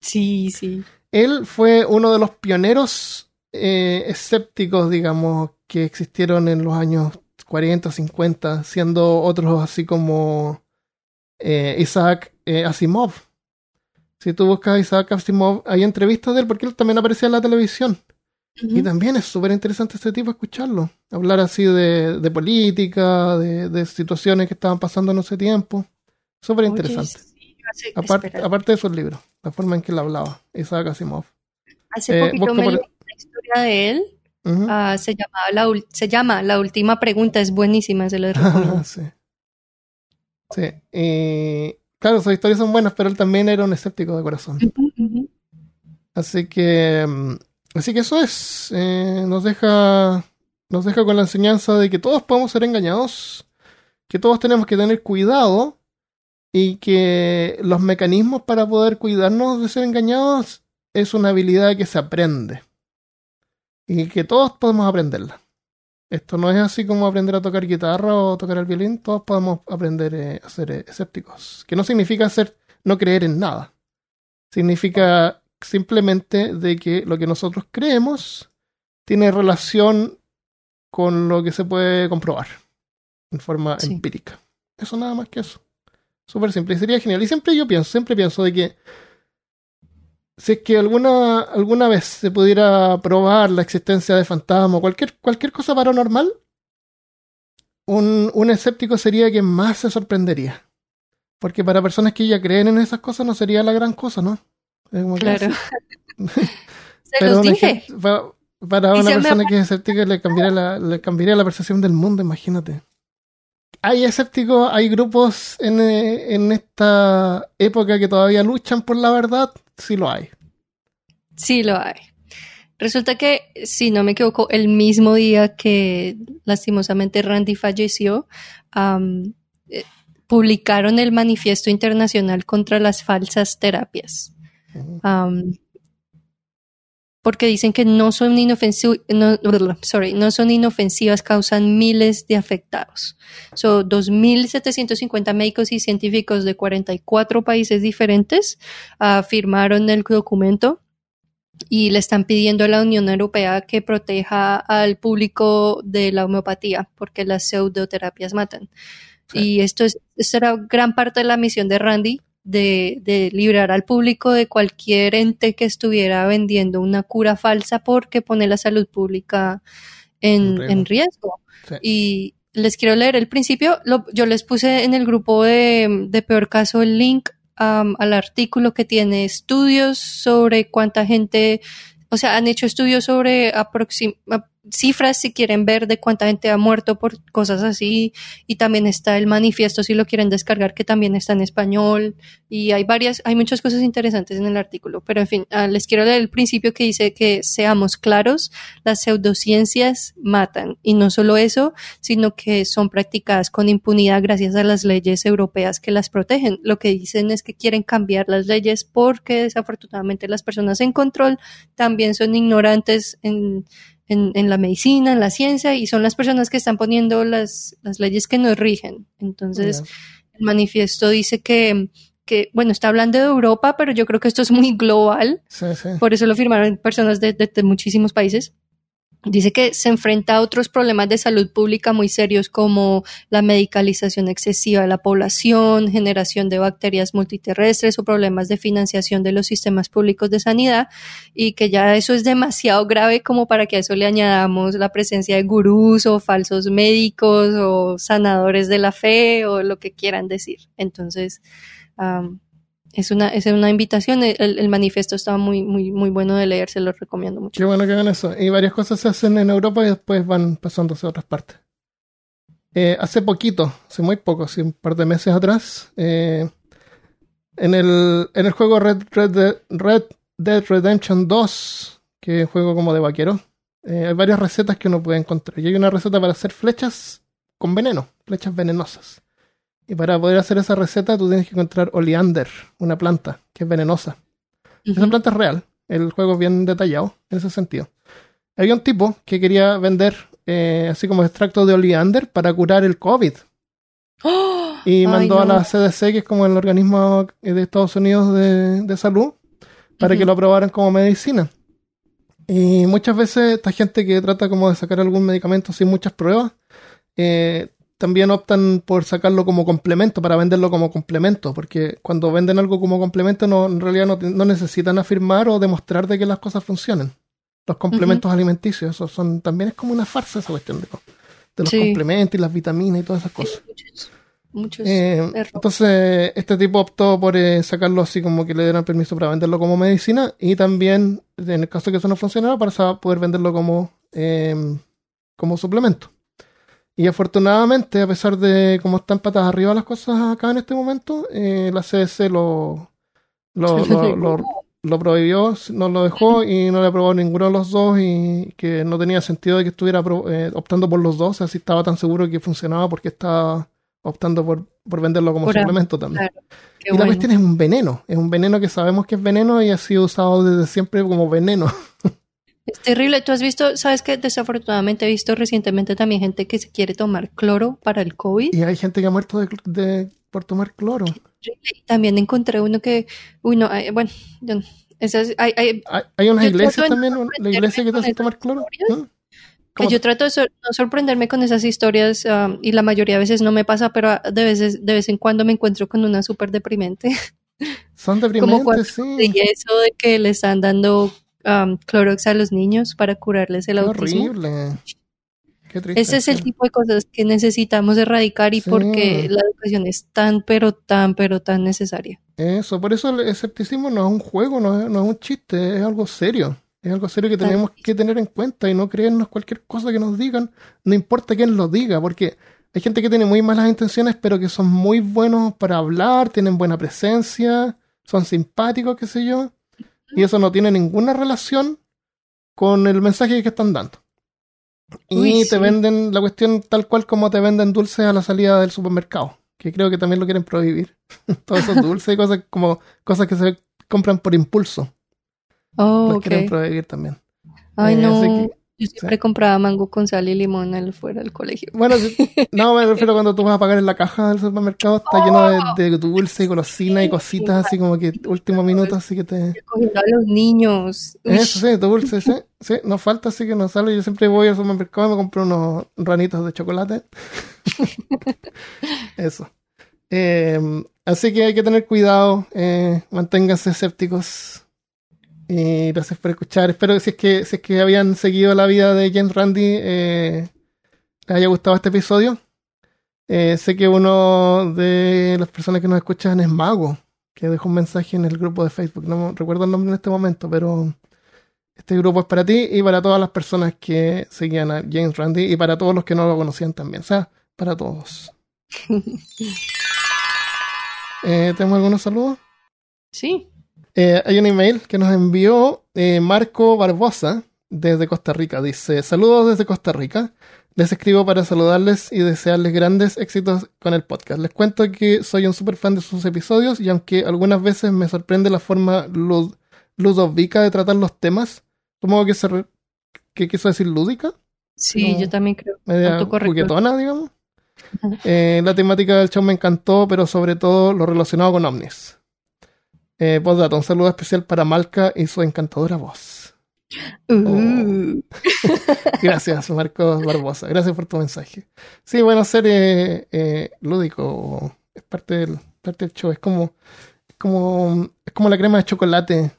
Sí. Él fue uno de los pioneros escépticos, digamos, que existieron en los años 40, 50, siendo otros así como Isaac Asimov. Si tú buscas a Isaac Asimov, hay entrevistas de él porque él también aparecía en la televisión. Y también es súper interesante este tipo escucharlo, hablar así de política, de situaciones que estaban pasando en ese tiempo. Súper interesante. Sí, aparte de sus libros, la forma en que él hablaba, Isaac Asimov. Hace poquito me leí la historia de él. Se llama La Última Pregunta, es buenísima, se lo recomiendo. Sí. Claro, sus historias son buenas, pero él también era un escéptico de corazón. Así que eso es, nos deja con la enseñanza de que todos podemos ser engañados, que todos tenemos que tener cuidado y que los mecanismos para poder cuidarnos de ser engañados es una habilidad que se aprende. y que todos podemos aprenderla. Esto no es así como aprender a tocar guitarra o tocar el violín. Todos podemos aprender a ser escépticos. Que no significa no creer en nada. Significa simplemente de que lo que nosotros creemos tiene relación con lo que se puede comprobar en forma empírica. Eso, nada más que eso. Súper simple. Y sería genial. Y siempre pienso de que si es que alguna vez se pudiera probar la existencia de fantasmas o cualquier cosa paranormal, un escéptico sería quien más se sorprendería. Porque para personas que ya creen en esas cosas no sería la gran cosa, ¿no? Claro. Se los dije. Para una persona que es escéptica le cambiaría la percepción del mundo, imagínate. Hay escépticos, hay grupos en esta época que todavía luchan por la verdad. Sí lo hay. Sí lo hay. Resulta que, si no me equivoco, el mismo día que lastimosamente Randi falleció, publicaron el Manifiesto Internacional contra las Falsas Terapias. Porque dicen que no son inofensivas, causan miles de afectados. Son 2.750 médicos y científicos de 44 países diferentes firmaron el documento y le están pidiendo a la Unión Europea que proteja al público de la homeopatía, porque las pseudoterapias matan. Sí. Y esto era gran parte de la misión de Randi, de librar al público de cualquier ente que estuviera vendiendo una cura falsa, porque pone la salud pública en riesgo. Sí. Y les quiero leer el principio. Yo les puse en el grupo de Peor Caso el link al artículo que tiene estudios sobre cuánta gente, o sea, han hecho estudios sobre cifras, si quieren ver, de cuánta gente ha muerto por cosas así, y también está el manifiesto si lo quieren descargar, que también está en español, y hay muchas cosas interesantes en el artículo, pero en fin, les quiero leer el principio que dice que seamos claros, las pseudociencias matan, y no solo eso, sino que son practicadas con impunidad gracias a las leyes europeas que las protegen. Lo que dicen es que quieren cambiar las leyes porque desafortunadamente las personas en control también son ignorantes en la medicina, en la ciencia, y son las personas que están poniendo las leyes que nos rigen. Entonces, el manifiesto dice que, bueno, está hablando de Europa, pero yo creo que esto es muy global, por eso lo firmaron personas de muchísimos países. Dice que se enfrenta a otros problemas de salud pública muy serios, como la medicalización excesiva de la población, generación de bacterias multiterrestres o problemas de financiación de los sistemas públicos de sanidad, y que ya eso es demasiado grave como para que a eso le añadamos la presencia de gurús o falsos médicos o sanadores de la fe o lo que quieran decir. Entonces, Es una invitación. El manifiesto está muy, muy, muy bueno de leer, se lo recomiendo mucho. Qué bueno que hagan eso. Y varias cosas se hacen en Europa y después van pasándose a otras partes. Hace poquito, hace un par de meses atrás, en el juego Red Dead Redemption 2, que es un juego como de vaquero, hay varias recetas que uno puede encontrar. Y hay una receta para hacer flechas con veneno, flechas venenosas. Y para poder hacer esa receta tú tienes que encontrar oleander, una planta que es venenosa. Uh-huh. Esa planta es real, el juego es bien detallado en ese sentido. Había un tipo que quería vender así como extractos de oleander para curar el COVID. ¡Oh! Y mandó a la CDC, que es como el organismo de Estados Unidos de salud, para que lo aprobaran como medicina. Y muchas veces esta gente que trata como de sacar algún medicamento sin muchas pruebas, también optan por sacarlo como complemento, para venderlo como complemento, porque cuando venden algo como complemento en realidad no necesitan afirmar o demostrar de que las cosas funcionan. Los complementos alimenticios, eso también es como una farsa esa cuestión de los complementos y las vitaminas y todas esas cosas. Muchos entonces este tipo optó por sacarlo así como que le dieran permiso para venderlo como medicina, y también en el caso de que eso no funcionara, para poder venderlo como suplemento. Y afortunadamente, a pesar de cómo están patas arriba las cosas acá en este momento, la CDC lo prohibió, no lo dejó y no le aprobó ninguno de los dos, y que no tenía sentido de que estuviera optando por los dos. O sea, si estaba tan seguro que funcionaba, porque estaba optando por venderlo como suplemento también. Claro, la cuestión es un veneno que sabemos que es veneno y ha sido usado desde siempre como veneno. Es terrible. Tú has visto, ¿sabes qué? Desafortunadamente he visto recientemente también gente que se quiere tomar cloro para el COVID. Y hay gente que ha muerto por tomar cloro. También encontré uno que, hay unas iglesias también, la iglesia que te hace tomar cloro. ¿No? Que yo trato de no sorprenderme con esas historias y la mayoría de veces no me pasa, pero de vez en cuando me encuentro con una súper deprimente. Son deprimentes, como cuando, sí. Y eso de que le están dando Clorox a los niños para curarles el autismo. Horrible. Qué triste. Ese es el tipo de cosas que necesitamos erradicar y sí, porque la educación es tan, pero tan, necesaria. Eso, por eso el escepticismo no es un juego, no es un chiste, es algo serio. Es algo serio que tenemos que tener en cuenta y no creernos cualquier cosa que nos digan, no importa quién lo diga, porque hay gente que tiene muy malas intenciones, pero que son muy buenos para hablar, tienen buena presencia, son simpáticos, qué sé yo, y eso no tiene ninguna relación con el mensaje que están dando. Y te venden la cuestión tal cual como te venden dulces a la salida del supermercado, que creo que también lo quieren prohibir. Todos esos dulces y cosas como cosas que se compran por impulso. Los quieren prohibir también. Ay, no. Yo siempre compraba mango con sal y limón fuera del colegio. Bueno, no, me refiero cuando tú vas a pagar en la caja del supermercado, está lleno de dulce y golosina y cositas así como que último minuto, así que te... cogiendo a los niños. Eso, sí, tu dulce, sí, nos falta, así que nos sale. Yo siempre voy al supermercado y me compro unos ranitos de chocolate. Eso. Así que hay que tener cuidado, manténganse escépticos. Y gracias por escuchar. Espero que si es que habían seguido la vida de James Randi, les haya gustado este episodio. Sé que uno de las personas que nos escuchan es Mago, que dejó un mensaje en el grupo de Facebook. No recuerdo el nombre en este momento, pero este grupo es para ti y para todas las personas que seguían a James Randi y para todos los que no lo conocían también. O sea, para todos. ¿Tenemos algunos saludos? Sí. Hay un email que nos envió Marco Barbosa desde Costa Rica. Dice: saludos desde Costa Rica. Les escribo para saludarles y desearles grandes éxitos con el podcast. Les cuento que soy un super fan de sus episodios y aunque algunas veces me sorprende la forma ludovica de tratar los temas, supongo que que quiso decir lúdica. Sí, yo también creo. Media juguetona, digamos. La temática del show me encantó, pero sobre todo lo relacionado con ovnis. Postdata, un saludo especial para Malca y su encantadora voz. Gracias, Marcos Barbosa. Gracias por tu mensaje. Sí, bueno, ser lúdico es parte del show. Es como la crema de chocolate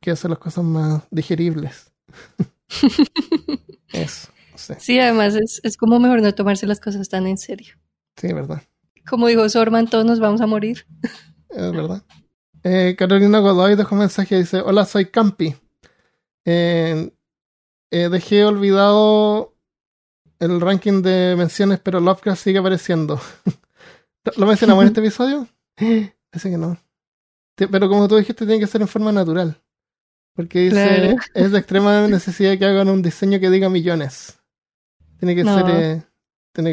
que hace las cosas más digeribles. Eso, sí. Sí, además es como mejor no tomarse las cosas tan en serio. Sí, verdad. Como dijo Sorman, todos nos vamos a morir. Es verdad. Carolina Godoy dejó un mensaje, dice: hola, soy Campi. Dejé olvidado el ranking de menciones, pero Lovecraft sigue apareciendo. ¿Lo mencionamos en este episodio? Parece que no. Pero como tú dijiste, tiene que ser en forma natural. Porque dice, claro, es de extrema necesidad que hagan un diseño que diga millones. Tiene que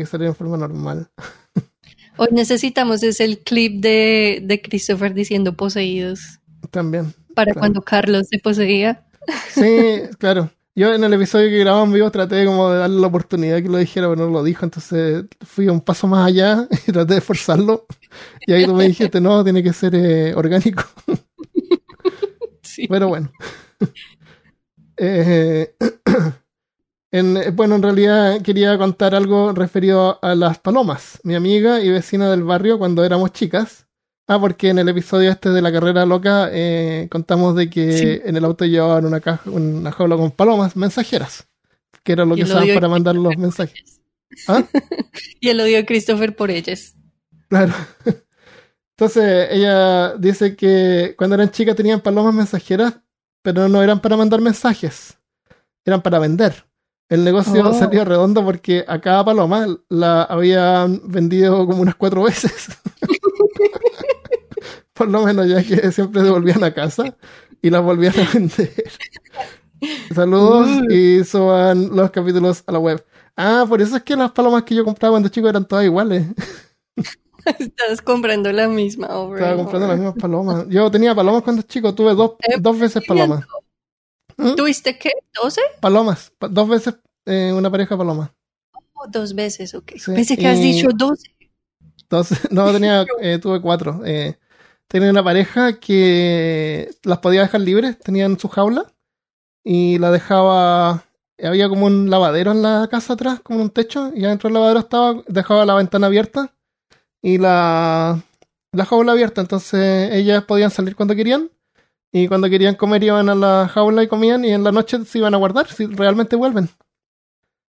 ser en forma normal. Hoy necesitamos es el clip de Christopher diciendo poseídos. También. Para cuando Carlos se poseía. Sí, claro. Yo en el episodio que grabamos en vivo traté como de darle la oportunidad que lo dijera, pero no lo dijo. Entonces fui un paso más allá y traté de forzarlo. Y ahí tú me dijiste, no, tiene que ser orgánico. Sí. Pero bueno. En realidad quería contar algo referido a las palomas, mi amiga y vecina del barrio cuando éramos chicas. Porque en el episodio este de la carrera loca contamos de que en el auto llevaban una jaula con palomas mensajeras, que era lo que usaban para mandar los mensajes. ¿Ah? Y el odio de Christopher por ellas. Claro. Entonces ella dice que cuando eran chicas tenían palomas mensajeras, pero no eran para mandar mensajes, eran para vender. El negocio salió redondo porque a cada paloma la habían vendido como unas 4 veces. Por lo menos, ya que siempre devolvían a casa y las volvían a vender. Saludos y suban los capítulos a la web. Por eso es que las palomas que yo compraba cuando chico eran todas iguales. Estás comprando la misma obra. Estaba comprando las mismas palomas. Yo tenía palomas cuando chico, tuve dos veces palomas. ¿Tuviste qué? ¿12? Palomas. Dos veces una pareja de palomas. Oh, dos veces, ok. Sí. Pensé que has dicho 12. No, tuve 4. Tenía una pareja que las podía dejar libres, tenían su jaula y la dejaba. Había como un lavadero en la casa atrás, como un techo, y adentro del lavadero dejaba la ventana abierta y la jaula abierta, entonces ellas podían salir cuando querían, y cuando querían comer iban a la jaula y comían, y en la noche se iban a guardar, si realmente vuelven.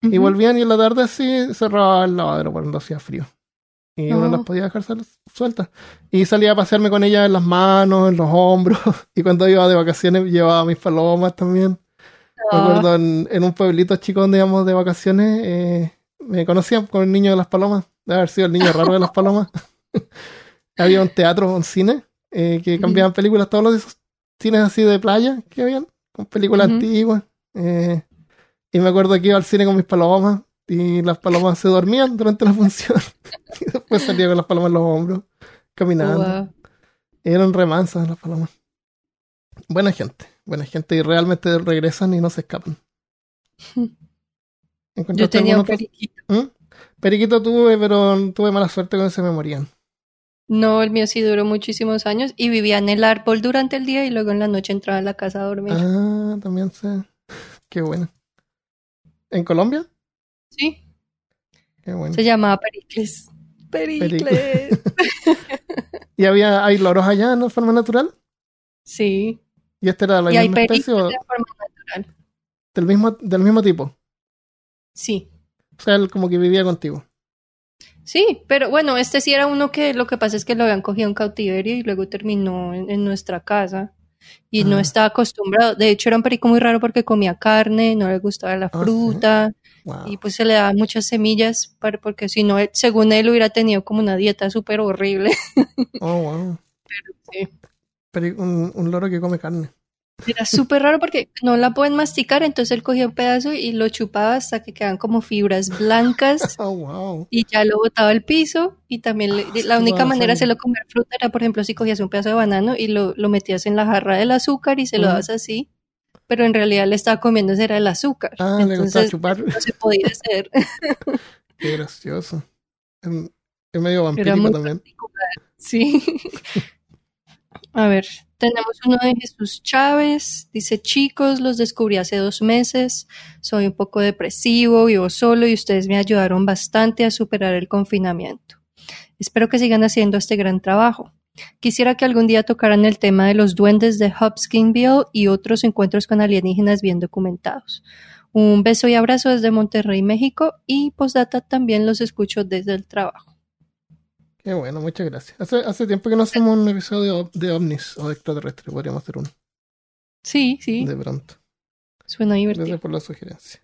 Uh-huh. Y volvían y en la tarde sí cerraba el lavadero cuando hacía frío. Y uno las podía dejar sueltas. Y salía a pasearme con ellas en las manos, en los hombros, y cuando iba de vacaciones llevaba mis palomas también. Me acuerdo en un pueblito chico donde íbamos de vacaciones, me conocían con el niño de las palomas, de haber sido el niño raro de las palomas. Había un teatro, un cine, que cambiaban películas, todos esos cines así de playa que habían, con películas antiguas. Y me acuerdo que iba al cine con mis palomas, y las palomas se dormían durante la función. Y después salía con las palomas en los hombros, caminando. Eran remansos las palomas. Buena gente, y realmente regresan y no se escapan. Yo tenía un periquito. Periquito tuve, pero tuve mala suerte cuando se me morían. No, el mío sí duró muchísimos años y vivía en el árbol durante el día y luego en la noche entraba a la casa a dormir. Ah, también sé. Qué bueno. ¿En Colombia? Sí. Qué bueno. Se llamaba Pericles. Pericles. ¿Y hay loros allá en forma natural? Sí. ¿Y este era la misma especie o...? De forma natural. ¿Del mismo tipo? Sí. O sea, él como que vivía contigo. Sí, pero bueno, este sí era uno que lo que pasa es que lo habían cogido en cautiverio y luego terminó en nuestra casa. Y no estaba acostumbrado. De hecho, era un perico muy raro porque comía carne, no le gustaba la fruta. ¿Sí? Wow. Y pues se le daban muchas semillas porque si no, según él, hubiera tenido como una dieta súper horrible. Oh, wow. Pero sí. Pero un loro que come carne. Era súper raro porque no la pueden masticar, entonces él cogía un pedazo y lo chupaba hasta que quedaban como fibras blancas. Oh, wow. Y ya lo botaba al piso y también la única manera de hacerlo comer fruta era, por ejemplo, si cogías un pedazo de banano y lo metías en la jarra del azúcar y se lo dabas así, pero en realidad le estaba comiendo era el azúcar. Ah, entonces, le gustaba chupar. No se podía hacer. Qué gracioso. Es medio vampírico también. Particular. Sí. A ver, tenemos uno de Jesús Chávez, dice: chicos, los descubrí hace 2 meses, soy un poco depresivo, vivo solo y ustedes me ayudaron bastante a superar el confinamiento. Espero que sigan haciendo este gran trabajo. Quisiera que algún día tocaran el tema de los duendes de Hopkinsville y otros encuentros con alienígenas bien documentados. Un beso y abrazo desde Monterrey, México, y postdata también los escucho desde el trabajo. Qué bueno, muchas gracias. Hace tiempo que no hacemos un episodio de ovnis o de extraterrestres, podríamos hacer uno. Sí. De pronto. Suena divertido. Gracias por la sugerencia.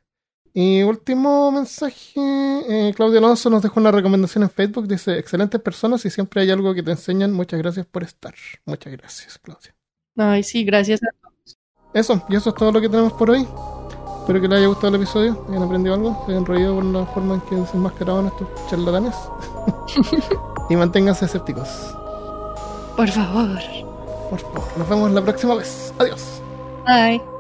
Y último mensaje, Claudio Alonso nos dejó una recomendación en Facebook, dice: excelentes personas y siempre hay algo que te enseñan, muchas gracias por estar. Muchas gracias, Claudia. Ay, sí, gracias a todos. Eso es todo lo que tenemos por hoy. Espero que les haya gustado el episodio, hayan aprendido algo, se hayan reído por la forma en que desenmascaraban estos charlatanes. Y manténganse escépticos. Por favor. Nos vemos la próxima vez. Adiós. Bye.